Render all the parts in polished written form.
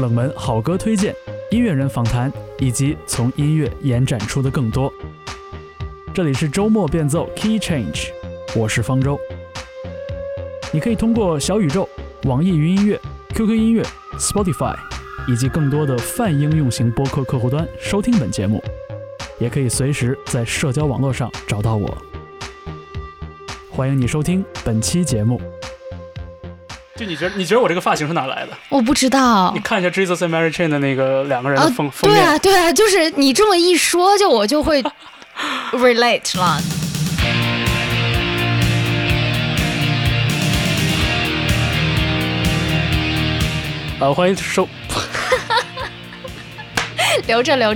冷门好歌推荐、音乐人访谈以及从音乐延展出的更多。这里是周末变奏 Key Change， 我是方舟。你可以通过小宇宙、网易云音乐、QQ 音乐、Spotify 以及更多的泛应用型播客客户端收听本节目，也可以随时在社交网络上找到我。欢迎你收听本期节目。就你觉得我这个发型是哪来的？我不知道。你看一下 Jesus and Mary Chain 的那个两个人的封面。对啊，对啊，就是你这么一说，就我就会 relate 了。欢迎收。留着。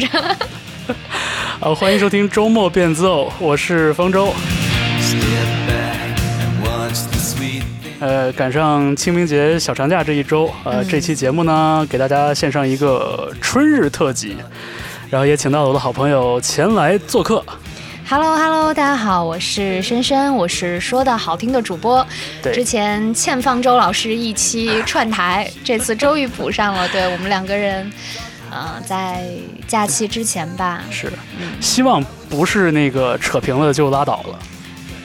欢迎收听周末变奏，我是方舟。赶上清明节小长假这一周，这期节目呢给大家献上一个春日特辑，然后也请到了我的好朋友前来做客。Hello， 大家好，我是深深，我是说的好听的主播。对，之前欠方舟老师一期串台，这次终于补上了。对，我们两个人。在假期之前吧，是希望不是那个扯平了就拉倒了，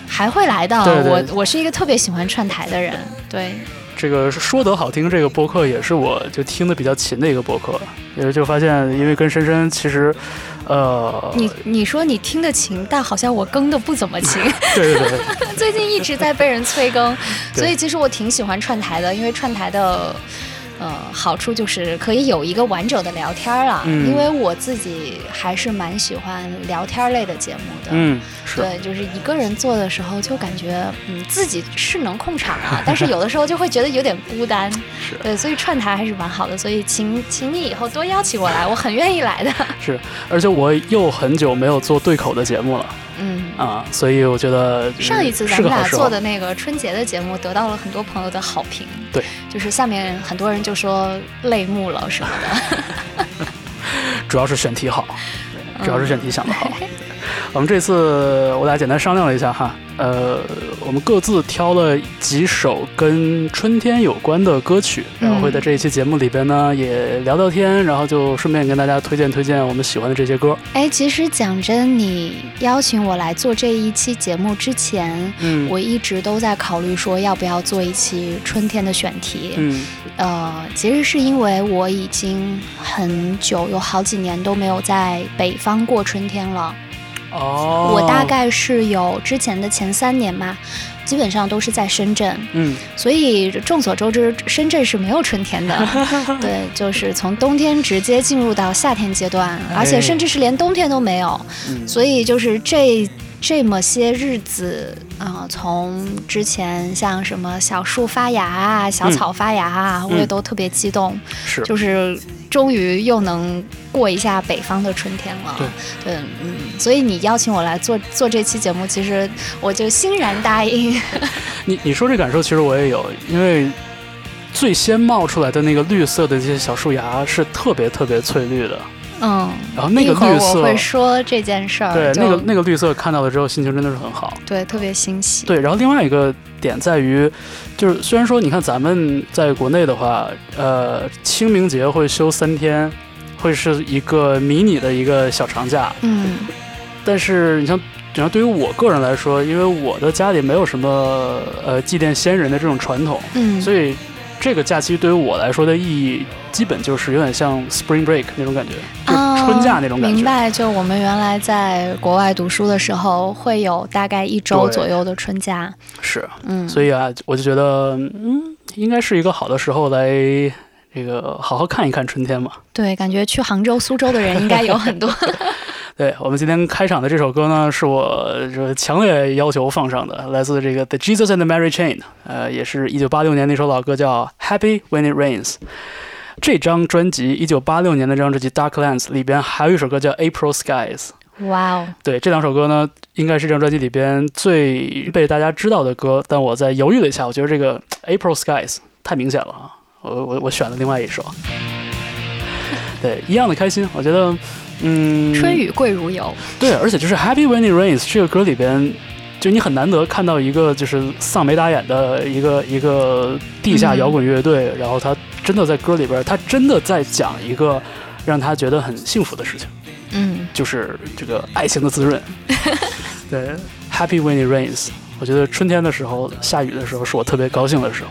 还会来到。对对，我是一个特别喜欢串台的人。对，这个说得好听这个播客也是我就听的比较勤的一个播客，也是就发现因为跟深深其实你说你听得勤，但好像我更的不怎么勤。对，最近一直在被人催更，所以其实我挺喜欢串台的，因为串台的好处就是可以有一个完整的聊天了，因为我自己还是蛮喜欢聊天类的节目的。对，就是一个人做的时候就感觉自己是能控场啊，但是有的时候就会觉得有点孤单。是，对，所以串台还是蛮好的，所以请你以后多邀请我来，我很愿意来的。是，而且我又很久没有做对口的节目了。所以我觉得上一次咱们俩做的那个春节的节目得到了很多朋友的好评。对，就是下面很多人就说泪目了什么的。主要是选题想得好。我们这次我俩简单商量了一下哈，我们各自挑了几首跟春天有关的歌曲，然后会在这一期节目里边呢也聊聊天，然后就顺便跟大家推荐我们喜欢的这些歌。哎，其实讲真，你邀请我来做这一期节目之前，我一直都在考虑说要不要做一期春天的选题。其实是因为我已经很久，有好几年都没有在北方过春天了。我大概是有之前的前3年嘛，基本上都是在深圳。所以众所周知，深圳是没有春天的。对，就是从冬天直接进入到夏天阶段，而且甚至是连冬天都没有。所以就是这么些日子从之前像什么小树发芽啊、小草发芽啊，我也都特别激动。是，就是终于又能过一下北方的春天了。对，所以你邀请我来做这期节目，其实我就欣然答应。你说这感受，其实我也有，因为最先冒出来的那个绿色的这些小树芽是特别特别翠绿的。然后那个绿色，我会说这件事儿。对，那个绿色看到了之后，心情真的是很好。对，特别欣喜。对，然后另外一个点在于，就是虽然说你看咱们在国内的话，清明节会休3天，会是一个迷你的一个小长假。但是你像对于我个人来说，因为我的家里没有什么祭奠先人的这种传统，所以。这个假期对于我来说的意义，基本就是有点像 Spring Break 那种感觉，就是春假那种感觉。明白，就我们原来在国外读书的时候，会有大概1周左右的春假。是，所以啊，我就觉得，应该是一个好的时候来这个好好看一看春天嘛。对，感觉去杭州、苏州的人应该有很多。对，我们今天开场的这首歌呢，是我强烈要求放上的，来自这个 The Jesus and Mary Chain， 也是1986年那首老歌叫 Happy When It Rains。这张专辑1986年的这张专辑 Dark Lands 里边还有一首歌叫 April Skies。哇哦！对，这两首歌呢，应该是这张专辑里边最被大家知道的歌，但我在犹豫了一下，我觉得这个 April Skies 太明显了啊，我选了另外一首。对，一样的开心，我觉得。春雨贵如油。对，而且就是 Happy When It Rains 这个歌里边，就你很难得看到一个就是丧眉打眼的一个地下摇滚乐队，然后他真的在歌里边，他真的在讲一个让他觉得很幸福的事情，嗯，就是这个爱情的滋润。对， Happy When It Rains， 我觉得春天的时候，下雨的时候是我特别高兴的时候，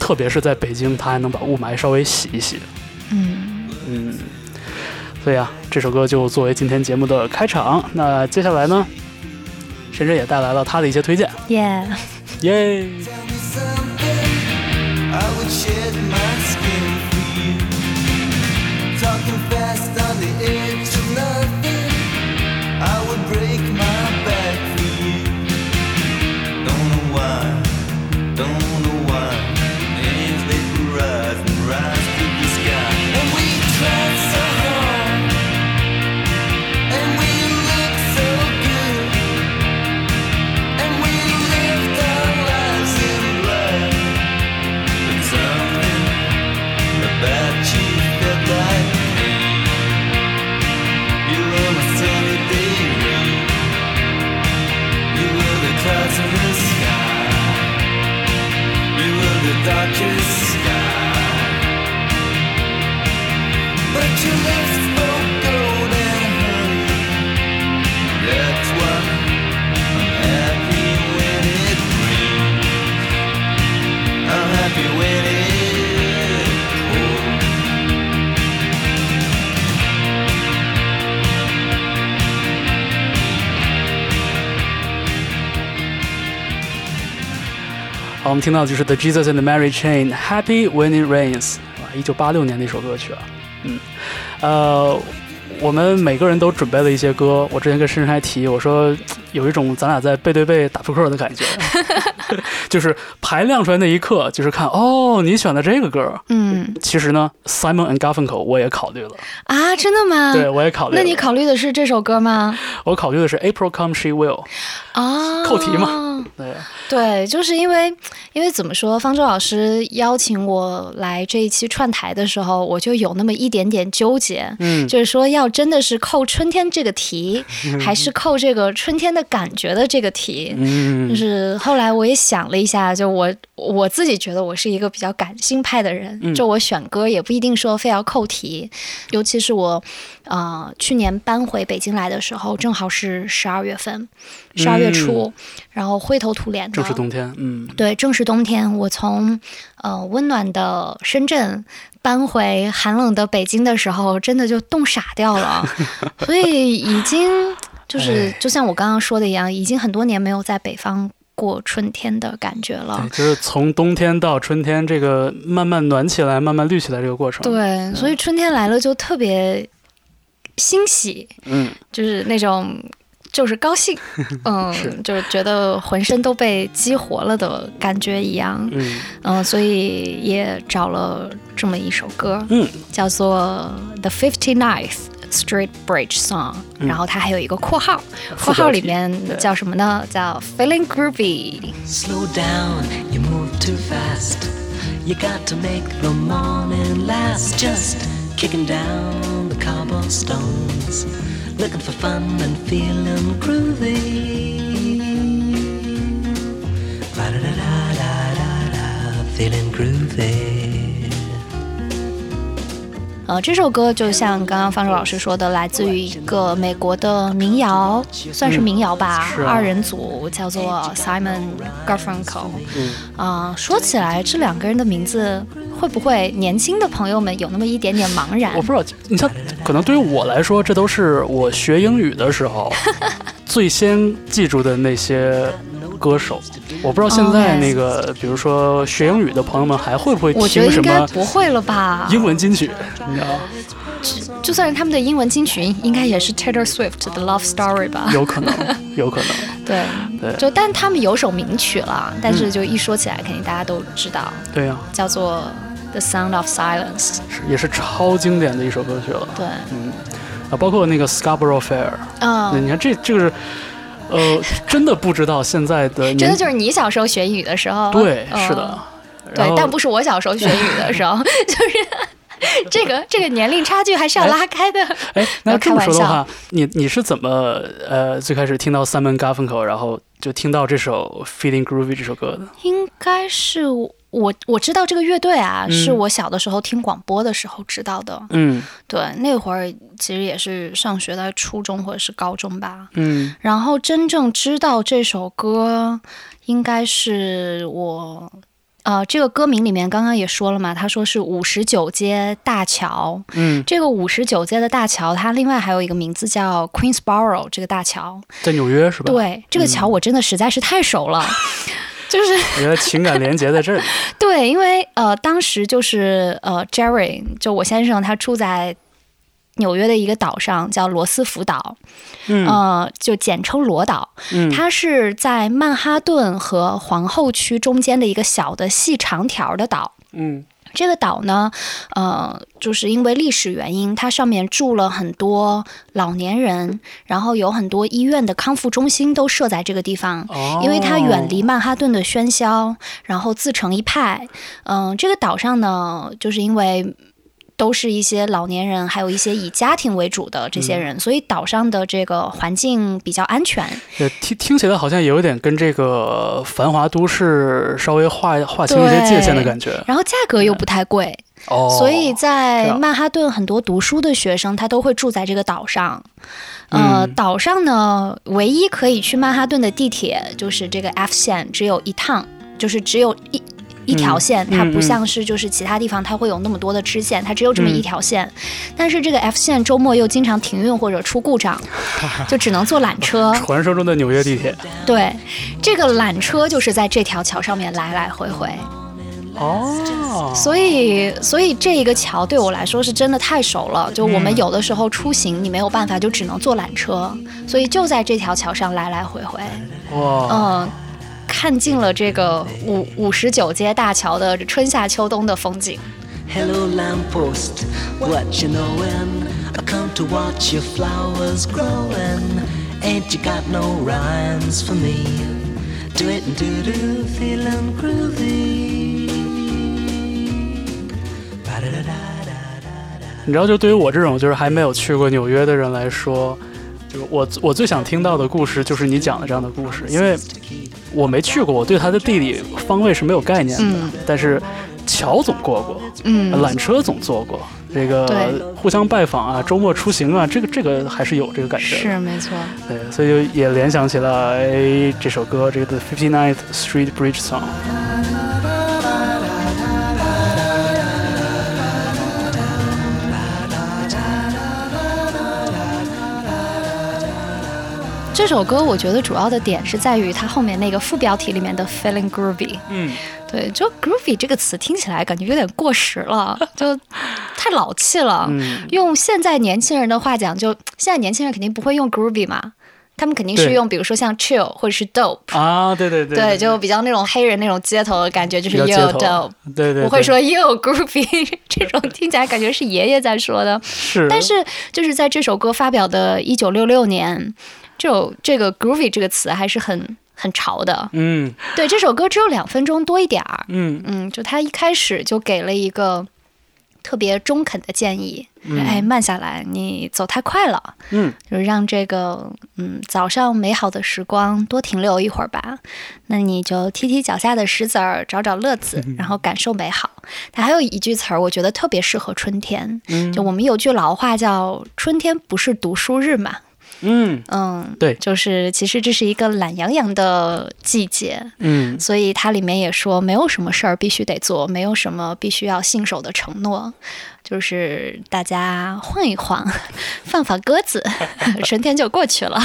特别是在北京，它还能把雾霾稍微洗一洗。嗯嗯，所以啊，这首歌就作为今天节目的开场。那接下来呢，深深也带来了他的一些推荐。耶耶。I would shed my skin for you. Talking fast on the edge of nothing. I would break my back for you. Don't know why, don't know why. Hands let me rise and rise to the sky. And we tried so hard, and we looked so good, and we lived our lives in light. But something about you felt like me. You were my sunny day rain. You were the clouds in the sky. You were the darkest sky. But your lips spoke gold and honey. That's why I'm happy when it rains. I'm happy when it pours.好，我们听到的就是 The Jesus and Mary Chain Happy When It Rains， 1986年的一首歌曲啊。嗯，我们每个人都准备了一些歌。我之前跟深深还提，我说有一种咱俩在背对背打扑克的感觉，就是排亮出来那一刻，就是看哦，你选的这个歌。嗯，其实呢 ，Simon and Garfunkel 我也考虑了啊，真的吗？对，我也考虑了。那你考虑的是这首歌吗？我考虑的是 April Come She Will 啊，扣题嘛。对对，就是因为怎么说，方舟老师邀请我来这一期串台的时候，我就有那么一点点纠结，嗯，就是说要真的是扣春天这个题，还是扣这个春天的感觉的这个题，嗯，就是后来我也想了一下，就我自己觉得我是一个比较感性派的人，嗯，就我选歌也不一定说非要扣题，尤其是我去年搬回北京来的时候，正好是12月份，12月初，嗯，然后灰头土脸的，正是冬天，嗯，对，正是冬天。我从温暖的深圳搬回寒冷的北京的时候，真的就冻傻掉了，所以已经就是就像我刚刚说的一样，已经很多年没有在北方过春天的感觉了，就是从冬天到春天这个慢慢暖起来慢慢绿起来这个过程。对，所以春天来了就特别欣喜，嗯，就是那种就是高兴，嗯，就是觉得浑身都被激活了的感觉一样，嗯，所以也找了这么一首歌，嗯，叫做 The 59th Street Bridge Song，嗯，然后它还有一个括号，括号里面叫什么呢？叫 Feelin' Groovy。 Slow down, you move too fast. You got to make the morning last. Just kicking down the cobblestones.Looking for fun and feeling groovy. Ba-da-da-da-da-da-da, feeling groovy. 这首歌就像刚刚方舟老师说的，来自于一个美国的民谣，算是民谣吧，嗯，二人组叫做 Simon Garfunkel，嗯，说起来这两个人的名字会不会年轻的朋友们有那么一点点茫然？我不知道，你像可能对于我来说，这都是我学英语的时候最先记住的那些歌手。我不知道现在那个，比如说学英语的朋友们还会不会听什么？我觉得应该不会了吧。英文金曲，你知道吗？就算是他们的英文金曲，应该也是 Taylor Swift 的 Love Story 吧？有可能，有可能。对，对，就但他们有首名曲了，但是就一说起来，肯定大家都知道。对呀，叫做The Sound of Silence， 也是超经典的一首歌曲了。对，嗯，包括那个 Scarborough Fair， 你看这个是，真的不知道现在的，真的就是你小时候学英语的时候，对，是的，对，但不是我小时候学英语的时候，就是这个年龄差距还是要拉开的。哎，那这么说的话，你是怎么最开始听到 Simon Garfunkel， 然后就听到这首 Feelin' Groovy 这首歌的？应该是我知道这个乐队啊，是我小的时候听广播的时候知道的。嗯，对，那会儿其实也是上学，在初中或者是高中吧。嗯，然后真正知道这首歌，应该是我，这个歌名里面刚刚也说了嘛，他说是59街大桥。嗯，这个59街的大桥，它另外还有一个名字叫 Queensboro 这个大桥，在纽约是吧？对，这个桥我真的实在是太熟了。就是我觉得情感连结在这里。对，因为当时就是Jerry 就我先生他住在纽约的一个岛上叫罗斯福岛，就简称罗岛。它是在曼哈顿和皇后区中间的一个小的细长条的岛。嗯，这个岛呢，就是因为历史原因，它上面住了很多老年人，然后有很多医院的康复中心都设在这个地方，因为它远离曼哈顿的喧嚣，然后自成一派。这个岛上呢，就是因为都是一些老年人，还有一些以家庭为主的这些人，所以岛上的这个环境比较安全。听起来好像有点跟这个繁华都市稍微划清一些界限的感觉。然后价格又不太贵，所以在曼哈顿很多读书的学生他都会住在这个岛上。岛上呢，唯一可以去曼哈顿的地铁就是这个 F 线，只有一趟，就是只有一条线，它不像是就是其他地方它会有那么多的支线，它只有这么一条线。但是这个 F 线周末又经常停运或者出故障，就只能坐缆车。传说中的纽约地铁。对，这个缆车就是在这条桥上面来来回回。所以这一个桥对我来说是真的太熟了，就我们有的时候出行你没有办法，就只能坐缆车，所以就在这条桥上来来回回。看尽了这个59街大桥的春夏秋冬的风景。Hello lamppost, what you knowin'? I come to watch your flowers growin'. Ain't you got no rhymes for me? Do it and do do, feelin' groovy. 你知道，就对于我这种就是还没有去过纽约的人来说，就我最想听到的故事就是你讲的这样的故事，因为我没去过，我对它的地理方位是没有概念的。但是桥总过过，缆车总坐过，这个互相拜访啊，周末出行啊，这个还是有这个感觉的。是没错。对，所以就也联想起了这首歌，这个 The 59th Street Bridge Song。这首歌我觉得主要的点是在于它后面那个副标题里面的 Feelin' Groovy。 对，就 Groovy 这个词听起来感觉有点过时了，就太老气了。用现在年轻人的话讲，就现在年轻人肯定不会用 Groovy 嘛，他们肯定是用比如说像 Chill 或者是 Dope 啊。对，就比较那种黑人那种街头的感觉，就是 Yo Dope。 对，不会说 Yo Groovy 这种听起来感觉是爷爷在说的。是，但是就是在这首歌发表的1966年，就这个 groovy 这个词还是很潮的。对，这首歌只有2分钟多一点儿。就他一开始就给了一个特别中肯的建议，慢下来，你走太快了。就是让这个早上美好的时光多停留一会儿吧。那你就踢踢脚下的石子儿，找找乐子，然后感受美好。它还有一句词儿，我觉得特别适合春天。就我们有句老话叫“春天不是读书日”嘛。对，就是其实这是一个懒洋洋的季节。所以它里面也说，没有什么事儿必须得做，没有什么必须要信守的承诺，就是大家晃一晃，放放鸽子，春天就过去了。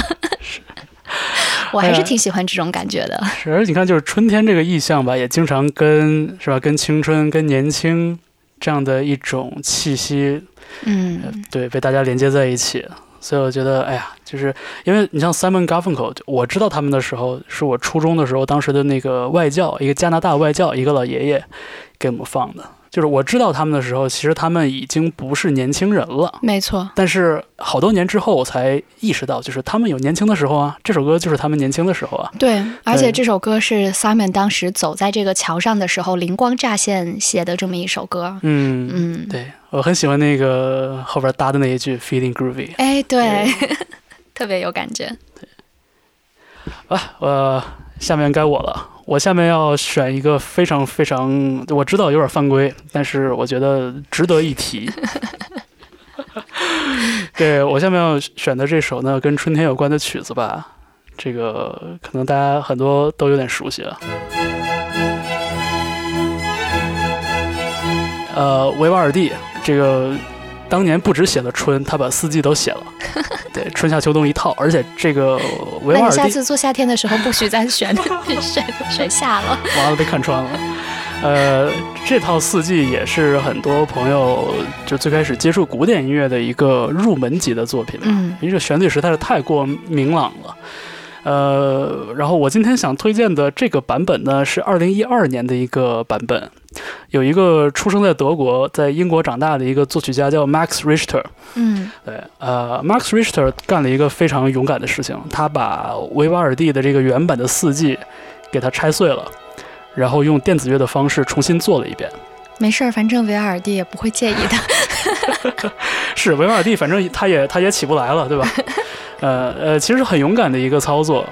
我还是挺喜欢这种感觉的。是，而且你看，就是春天这个意象吧，也经常跟是吧，跟青春、跟年轻这样的一种气息，对，被大家连接在一起。所以我觉得，就是因为你像 Simon Garfunkel， 我知道他们的时候是我初中的时候，当时的那个外教，一个加拿大外教，一个老爷爷给我们放的。就是我知道他们的时候，其实他们已经不是年轻人了。没错。但是好多年之后，我才意识到，就是他们有年轻的时候啊，这首歌就是他们年轻的时候啊。对，而且这首歌是 Simon 当时走在这个桥上的时候，灵光乍现写的这么一首歌。对。我很喜欢那个后边搭的那一句 Feelin' Groovy。 对，特别有感觉。下面该我了，我下面要选一个非常非常，我知道有点犯规，但是我觉得值得一提。对，我下面要选的这首呢，跟春天有关的曲子吧，这个可能大家很多都有点熟悉了。维瓦尔第这个当年不只写了春，他把四季都写了，对，春夏秋冬一套。而且这个维瓦尔第，那你下次做夏天的时候不许再选选夏了，完了被看穿了。这套四季也是很多朋友就最开始接触古典音乐的一个入门级的作品，因为这旋律实在是太过明朗了。然后我今天想推荐的这个版本呢，是2012年的一个版本，有一个出生在德国、在英国长大的一个作曲家叫 Max Richter。对，Max Richter 干了一个非常勇敢的事情，他把维瓦尔第的这个原版的四季给他拆碎了，然后用电子乐的方式重新做了一遍。没事，反正维瓦尔第也不会介意的。是，维瓦尔第反正他也起不来了，对吧？其实很勇敢的一个操作。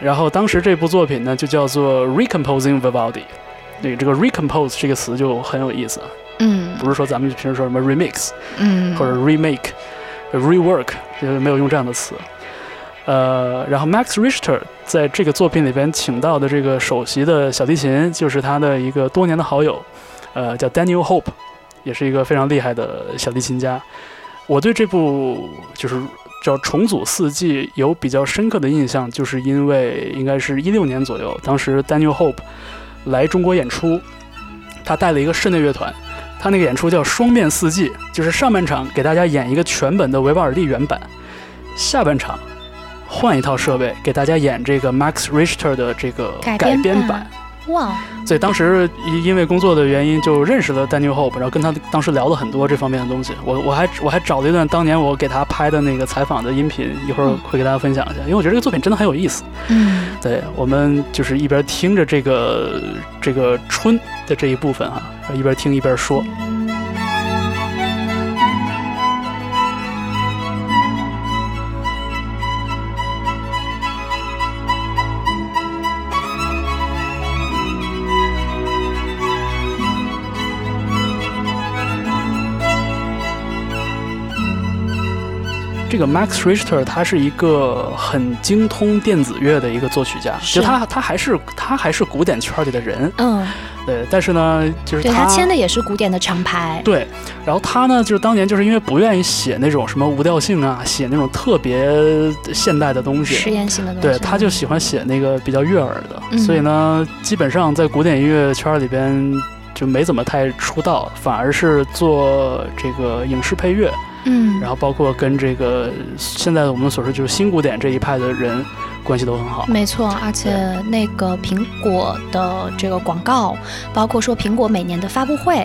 然后当时这部作品呢就叫做 Recomposing Vivaldi。 对，这个 recompose 这个词就很有意思。不是说咱们平时说什么 remix 或者 remake rework 就是没有用这样的词。然后 Max Richter 在这个作品里边请到的这个首席的小提琴就是他的一个多年的好友，叫 Daniel Hope， 也是一个非常厉害的小提琴家。我对这部就是叫重组四季有比较深刻的印象，就是因为应该是16年左右，当时 Daniel Hope 来中国演出，他带了一个室内乐团，他那个演出叫双面四季，就是上半场给大家演一个全本的维瓦尔第原版，下半场换一套设备给大家演这个 Max Richter 的这个改编版。哇！所以当时因为工作的原因就认识了 Daniel Hope， 然后跟他当时聊了很多这方面的东西。我还找了一段当年我给他拍的那个采访的音频，一会儿会给大家分享一下，因为我觉得这个作品真的很有意思。对，我们就是一边听着这个春的这一部分哈，一边听一边说。这个 Max Richter 他是一个很精通电子乐的一个作曲家，其实他还是古典圈里的人。对，但是呢，就是他签的也是古典的厂牌。对，然后他呢，就是当年就是因为不愿意写那种什么无调性啊，写那种特别现代的东西，实验性的东西。对，他就喜欢写那个比较悦耳的，所以呢，基本上在古典音乐圈里边就没怎么太出道，反而是做这个影视配乐。然后包括跟这个现在我们所说就是新古典这一派的人关系都很好。没错，而且那个苹果的这个广告，包括说苹果每年的发布会，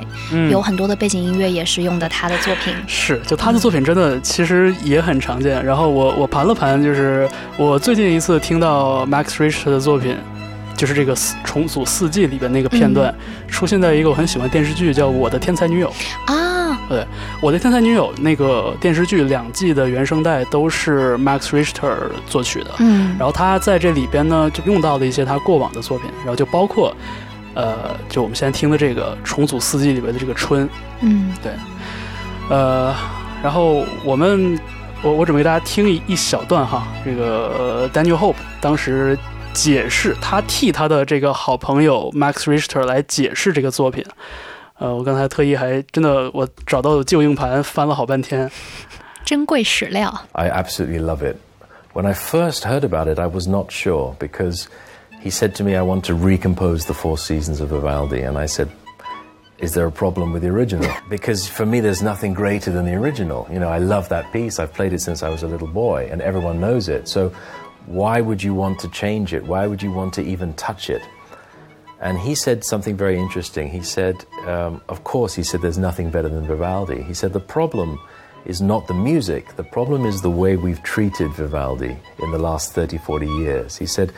有很多的背景音乐也是用的他的作品。是，就他的作品真的其实也很常见。然后我盘了盘，就是我最近一次听到 Max Richter 的作品，就是这个重组四季里边那个片段，出现在一个我很喜欢电视剧叫《我的天才女友》啊。对，我的天才女友那个电视剧2季的原声带都是 Max Richter 作曲的。然后他在这里边呢就用到了一些他过往的作品，然后就包括就我们现在听的这个重组四季里边的这个春。对，然后我准备给大家听一小段哈，这个 Daniel Hope 当时解释，他替他的这个好朋友 Max Richter 来解释这个作品。我刚才特意还真的我找到旧硬盘翻了好半天，珍贵史料。I absolutely love it. When I first heard about it, I was not sure because he said to me, "I want to recompose the Four Seasons of Vivaldi," and I said, "Is there a problem with the original?" Because for me, there's nothing greater than the original. You know, I love that piece. I've played it since I was a little boy, and everyone knows it. So, why would you want to change it? Why would you want to even touch it?And he said something very interesting. He said, of course, he said, there's nothing better than Vivaldi. He said, the problem is not the music. The problem is the way we've treated Vivaldi in the last 30, 40 years. He said,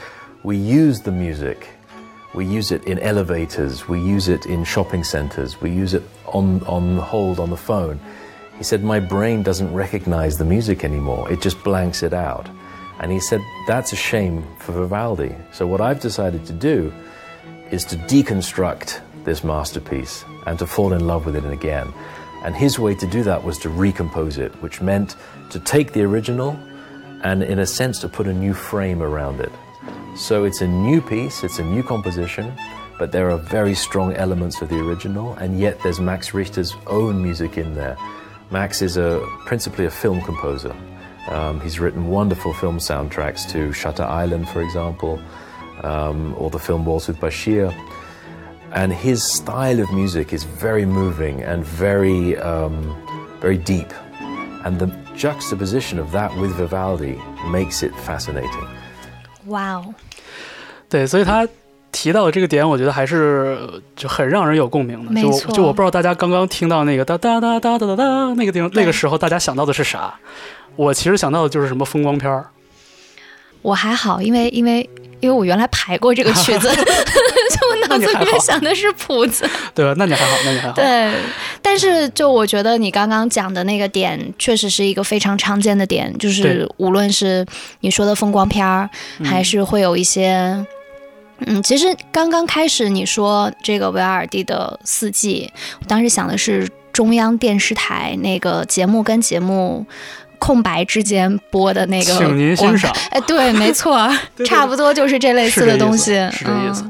we use the music. We use it in elevators. We use it in shopping centers. We use it on hold on the phone. He said, my brain doesn't recognize the music anymore. It just blanks it out. And he said, that's a shame for Vivaldi. So what I've decided to do is to deconstruct this masterpiece and to fall in love with it again. And his way to do that was to recompose it, which meant to take the original and, in a sense, to put a new frame around it. So it's a new piece, it's a new composition, but there are very strong elements of the original, and yet there's Max Richter's own music in there. Max is principally a film composer. He's written wonderful film soundtracks to Shutter Island, for example, or the film Waltz with Bashir. And his style of music is very moving and very deep. And the juxtaposition of that with Vivaldi makes it fascinating. Wow. 对，所以他提到的这个点，我觉得还是就很让人有共鸣的。没错。就我不知道大家刚刚听到那个哒哒哒哒哒哒哒那个地方，那个时候大家想到的是啥？我其实想到的就是什么风光片儿。我还好，因为我原来排过这个曲子。我脑子里面想的是谱子，对吧？那你还好。对，但是就我觉得你刚刚讲的那个点，确实是一个非常常见的点，就是无论是你说的风光片儿，还是会有一些，其实刚刚开始你说这个维瓦尔第的《四季》，我当时想的是中央电视台那个节目跟节目。空白之间播的那个，请您欣赏。哎，对，没错，对对对，差不多就是这类似的东西，是这意思。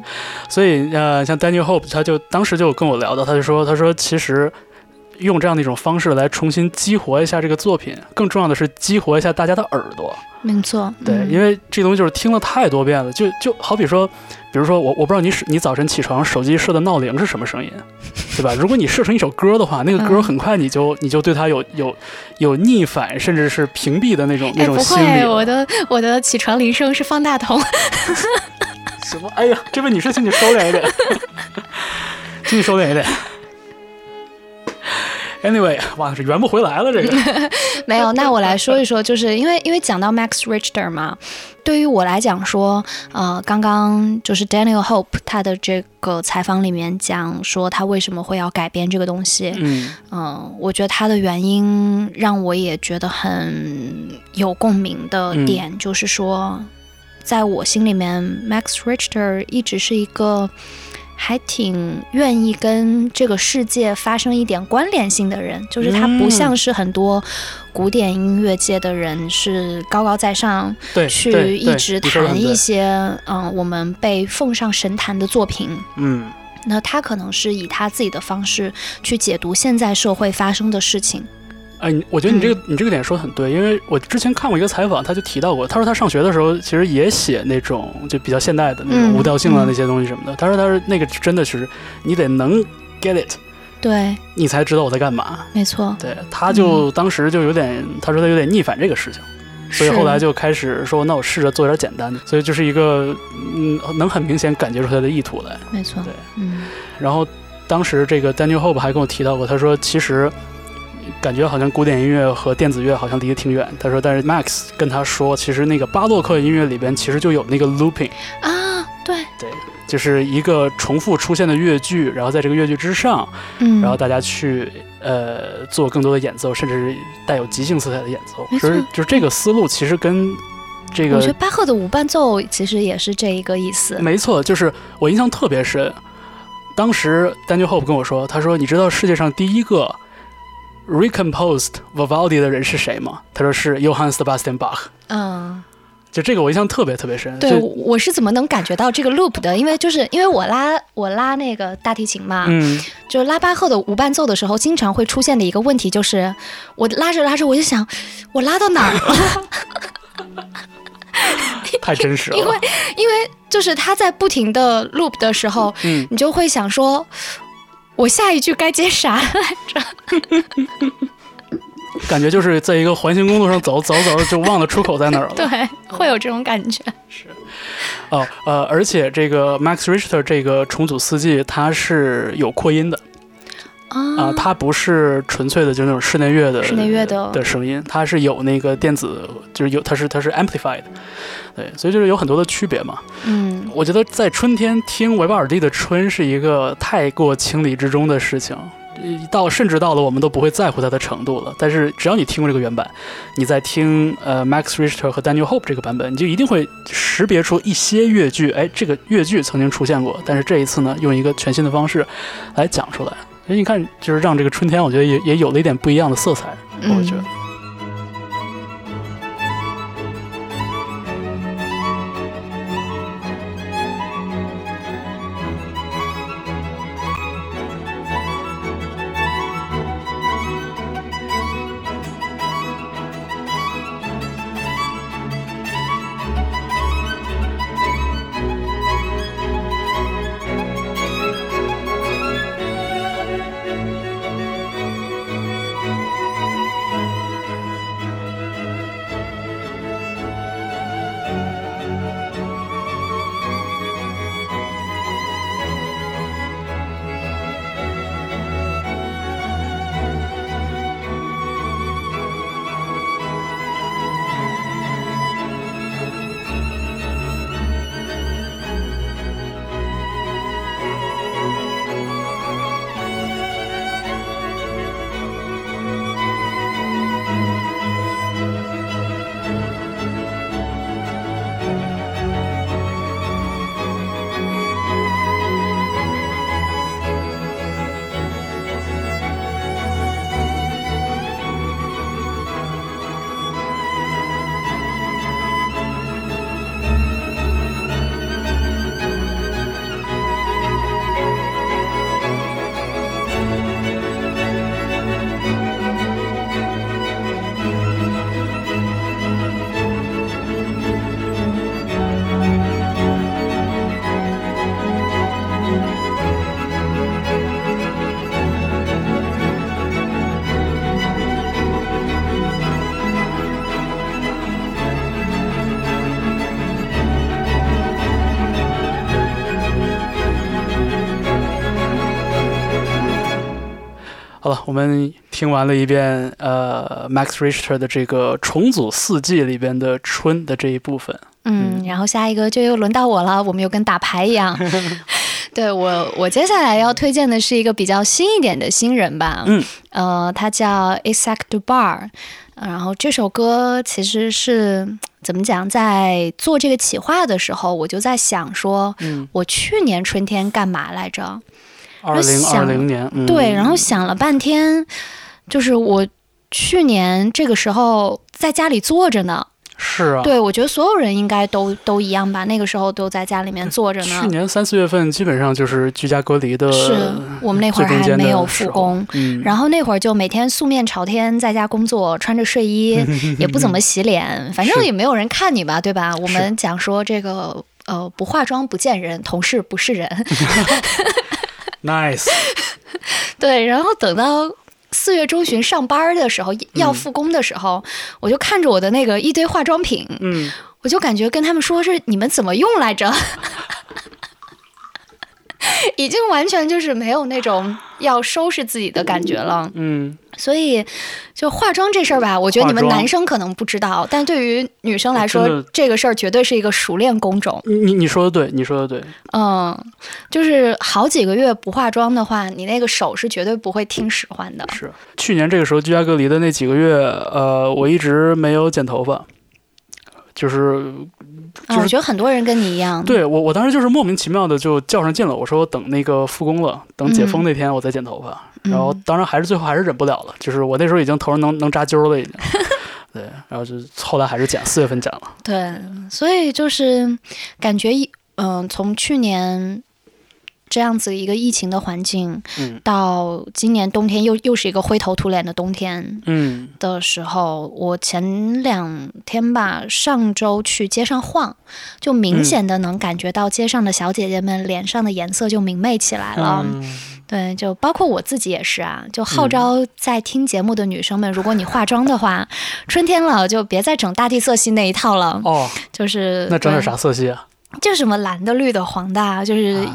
所以，像 Daniel Hope， 他就当时就跟我聊到，他说，其实用这样的一种方式来重新激活一下这个作品，更重要的是激活一下大家的耳朵。没错，对，因为这东西就是听了太多遍了，就好比说，比如说我不知道你早晨起床手机设的闹铃是什么声音。对吧？如果你设成一首歌的话，那个歌很快你就对它有逆反，甚至是屏蔽的那种心理。不会，我的起床铃声是放大筒。什么？哎呀，这位女士，请你收敛一点，请你收敛一点。Anyway， 哇，是圆不回来了这个。没有，那我来说一说，就是因为讲到 Max Richter 嘛，对于我来讲说，刚刚就是 Daniel Hope 他的这个采访里面讲说他为什么会要改编这个东西，我觉得他的原因让我也觉得很有共鸣的点，就是说，在我心里面 Max Richter 一直是一个。还挺愿意跟这个世界发生一点关联性的人，就是他不像是很多古典音乐界的人是高高在上，去一直谈一些我们被奉上神坛的作品。那他可能是以他自己的方式去解读现在社会发生的事情。哎，我觉得你这个点说的很对，因为我之前看过一个采访，他就提到过，他说他上学的时候其实也写那种就比较现代的那种无调性啊那些东西什么的，他说那个真的是你得能 get it， 对，你才知道我在干嘛，没错，对，他就当时就有点，他说他有点逆反这个事情，所以后来就开始说那我试着做点简单的，所以就是一个能很明显感觉出他的意图来，没错，对，然后当时这个 Daniel Hope 还跟我提到过，他说其实。感觉好像古典音乐和电子乐好像离得挺远，他说但是 Max 跟他说其实那个巴洛克音乐里边其实就有那个 looping 啊，对，就是一个重复出现的乐句，然后在这个乐句之上，然后大家去做更多的演奏，甚至带有即兴色彩的演奏，就是这个思路其实跟这个我觉得巴赫的五伴奏其实也是这一个意思，没错，就是我印象特别深，当时 Daniel Hope 跟我说，他说你知道世界上第一个Recomposed Vivaldi 的人是谁吗？他说是 Johann Sebastian Bach。就这个我印象特别特别深。对，我是怎么能感觉到这个 loop 的？因为就是因为我拉那个大提琴嘛，就拉巴赫的无伴奏的时候，经常会出现的一个问题就是，我拉着我就想，我拉到哪儿了？太真实了。因为就是他在不停的 loop 的时候，你就会想说。我下一句该接啥来着？感觉就是在一个环形公路上走就忘了出口在哪儿了。对，会有这种感觉。是。而且这个 Max Richter 这个重组四季，它是有扩音的。它不是纯粹的就那种室内乐的声音，它是有那个电子，就是有它是 amplified， 对，所以就是有很多的区别嘛。我觉得在春天听维瓦尔第的《春》是一个太过情理之中的事情，甚至到了我们都不会在乎它的程度了。但是只要你听过这个原版，你在听Max Richter 和 Daniel Hope 这个版本，你就一定会识别出一些乐句，哎，这个乐句曾经出现过，但是这一次呢，用一个全新的方式来讲出来。所以你看，就是让这个春天，我觉得也有了一点不一样的色彩，我觉得。我们听完了一遍Max Richter 的这个重组四季里边的春的这一部分，然后下一个就又轮到我了，我们又跟打牌一样。对，我接下来要推荐的是一个比较新一点的新人吧，他叫 Isaac Dunbar，然后这首歌其实是怎么讲，在做这个企划的时候，我就在想说，我去年春天干嘛来着？2020年，对，然后想了半天，就是我去年这个时候在家里坐着呢。是啊，对，我觉得所有人应该都一样吧，那个时候都在家里面坐着呢。去年3、4月份基本上就是居家隔离的，是我们那会儿还没有复工，然后那会儿就每天素面朝天在家工作，穿着睡衣，也不怎么洗脸，反正也没有人看你吧，对吧？我们讲说这个不化妆不见人，同事不是人。Nice， 对，然后等到4月中旬上班的时候，要复工的时候，我就看着我的那个一堆化妆品，我就感觉跟他们说是你们怎么用来着，已经完全就是没有那种要收拾自己的感觉了，所以就化妆这事儿吧，我觉得你们男生可能不知道，但对于女生来说，这个事儿绝对是一个熟练工种。你说的对，你说的对。就是好几个月不化妆的话，你那个手是绝对不会听使唤的。是，去年这个时候居家隔离的那几个月，我一直没有剪头发，就是我觉得很多人跟你一样。对，我当时就是莫名其妙的就较上劲了，我说等那个复工了，等解封那天我再剪头发。然后当然最后还是忍不了了，就是我那时候已经头上能扎揪了已经。对，然后就后来还是剪，4月份剪了。对，所以就是感觉从去年这样子一个疫情的环境，到今年冬天又是一个灰头土脸的冬天，的时候，我前2天吧，上周去街上晃，就明显的能感觉到街上的小姐姐们脸上的颜色就明媚起来了。对，就包括我自己也是啊，就号召在听节目的女生们，如果你化妆的话，春天了就别再整大地色系那一套了。哦，就是那整点啥色系啊？就什么蓝的、绿的、黄的啊，就是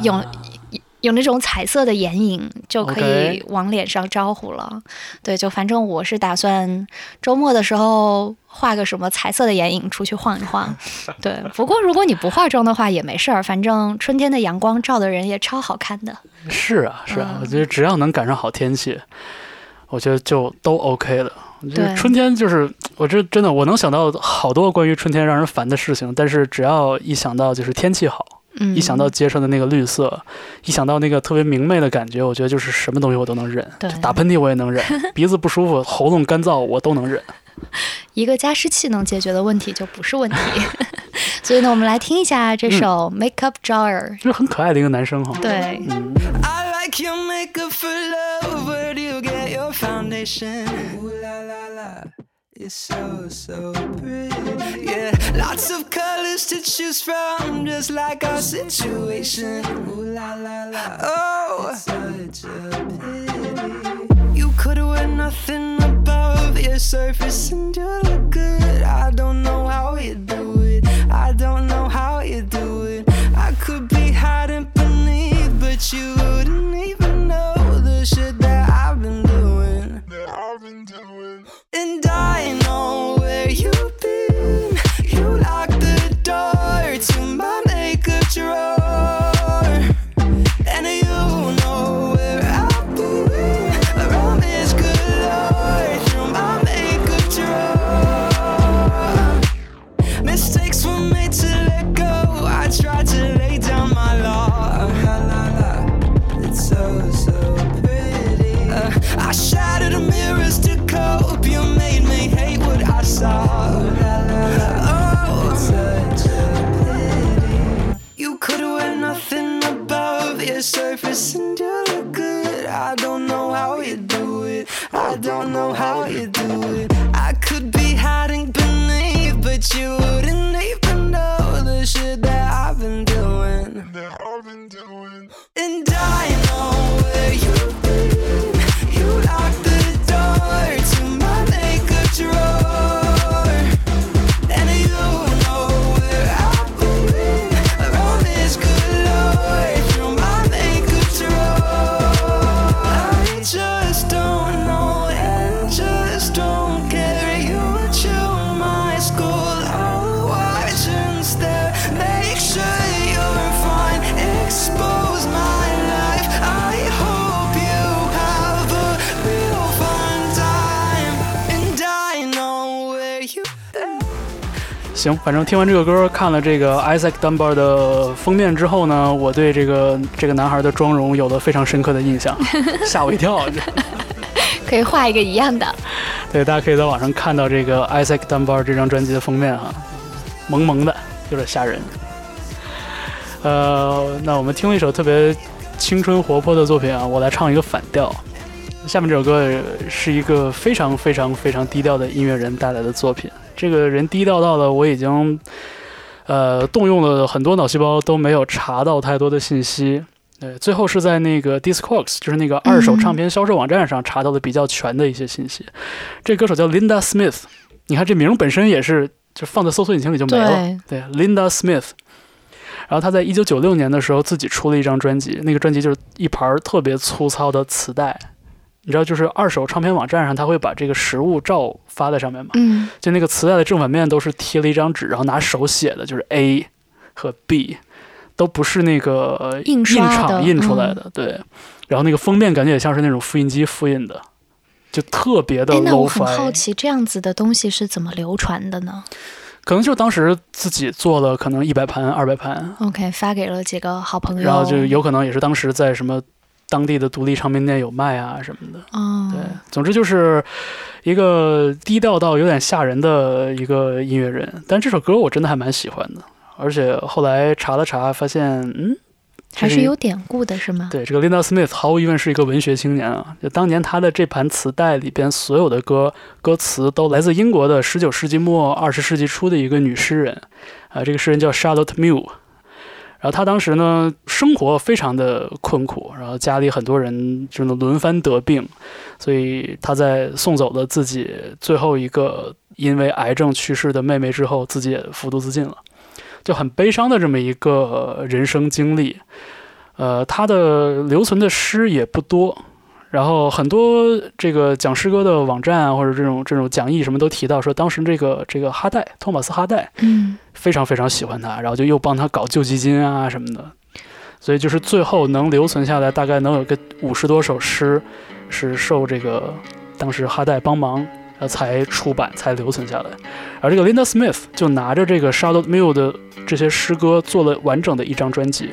有那种彩色的眼影就可以往脸上招呼了，对，就反正我是打算周末的时候画个什么彩色的眼影出去晃一晃。对，不过如果你不化妆的话也没事儿，反正春天的阳光照的人也超好看的。是啊是啊，我觉得只要能赶上好天气，我觉得就都 OK 了。就是春天，就是我这真的我能想到好多关于春天让人烦的事情，但是只要一想到就是天气好，一想到街上的那个绿色，一想到那个特别明媚的感觉，我觉得就是什么东西我都能忍，打喷嚏我也能忍，鼻子不舒服喉咙干燥我都能忍。一个加湿器能解决的问题就不是问题。所以呢我们来听一下这首 Makeup Drawer， 这是很可爱的一个男生哈。对，I like your makeup for love, where do you get your foundation? Ooh la la la.It's so, so pretty. Yeah, lots of colors to choose from, just like our situation. Ooh la la la. Oh, it's such a pity. You could wear nothing above your surface and you look good. I don't know how you do it. I don't know how you do it. I could be hiding beneath, but you wouldn't even know the shit that I've been doing. That I've been doing.And I know where you've been. You locked the door to my makeup drawer. And you know where I've been. Around this good Lord through my makeup drawer. Mistakes were made to let go. I tried to lay down my law. La la la. It's so, so pretty. I shattered the mirrors to cope.Oh, la, la, la. Oh, it's such a pity. You could wear nothing above your surface and you look good. I don't know how you do it. I don't know how you do it. I could be hiding beneath, but you wouldn't even know the shit that I've been doing. That I've been doing. And I know where you've been. You locked the door to my makeup drawer.行，反正听完这个歌，看了这个 Isaac Dunbar 的封面之后呢，我对这个男孩的妆容有了非常深刻的印象，吓我一跳。可以画一个一样的。对，大家可以在网上看到这个 Isaac Dunbar 这张专辑的封面哈，萌萌的，有点吓人。那我们听一首特别青春活泼的作品啊，我来唱一个反调。下面这首歌是一个非常非常非常低调的音乐人带来的作品。这个人低调到了我已经动用了很多脑细胞都没有查到太多的信息，最后是在那个 Discogs 就是那个二手唱片销售网站上查到的比较全的一些信息。这歌手叫 Linda Smith， 你看这名本身也是就放在搜索引擎里就没了。 对， 对 Linda Smith， 然后他在1996年的时候自己出了一张专辑，那个专辑就是一盘特别粗糙的磁带，你知道就是二手唱片网站上他会把这个实物照发在上面嘛，就那个磁带的正反面都是贴了一张纸，然后拿手写的，就是 A 和 B 都不是那个印厂印出来 的，对，然后那个封面感觉也像是那种复印机复印的，就特别的 low-fi。 那我很好奇这样子的东西是怎么流传的呢？可能就当时自己做了可能100盘200盘 OK 发给了几个好朋友，然后就有可能也是当时在什么当地的独立唱片店有卖啊什么的，对，总之就是一个低调到有点吓人的一个音乐人。但这首歌我真的还蛮喜欢的，而且后来查了查发现，还是有典故的是吗？对，这个 Linda Smith 毫无疑问是一个文学青年啊，就当年他的这盘磁带里边所有的歌词都来自英国的19世纪末20世纪初的一个女诗人啊，这个诗人叫 Charlotte Mew。然后他当时呢生活非常的困苦，然后家里很多人就轮番得病，所以他在送走了自己最后一个因为癌症去世的妹妹之后，自己也服毒自尽了，就很悲伤的这么一个人生经历。他的留存的诗也不多，然后很多这个讲诗歌的网站啊，或者这种讲义什么都提到说，当时这个哈代，托马斯哈代，非常非常喜欢他，然后就又帮他搞救济金啊什么的，所以就是最后能留存下来，大概能有个50多首诗是受这个当时哈代帮忙，才出版才留存下来。而这个 Linda Smith 就拿着这个 Charlotte Mew 的这些诗歌做了完整的一张专辑。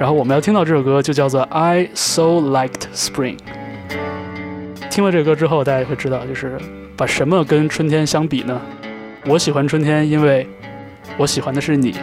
然后我们要听到这首歌就叫做 I So Liked Spring。 听了这首歌之后大家会知道，就是把什么跟春天相比呢？我喜欢春天，因为我喜欢的是你。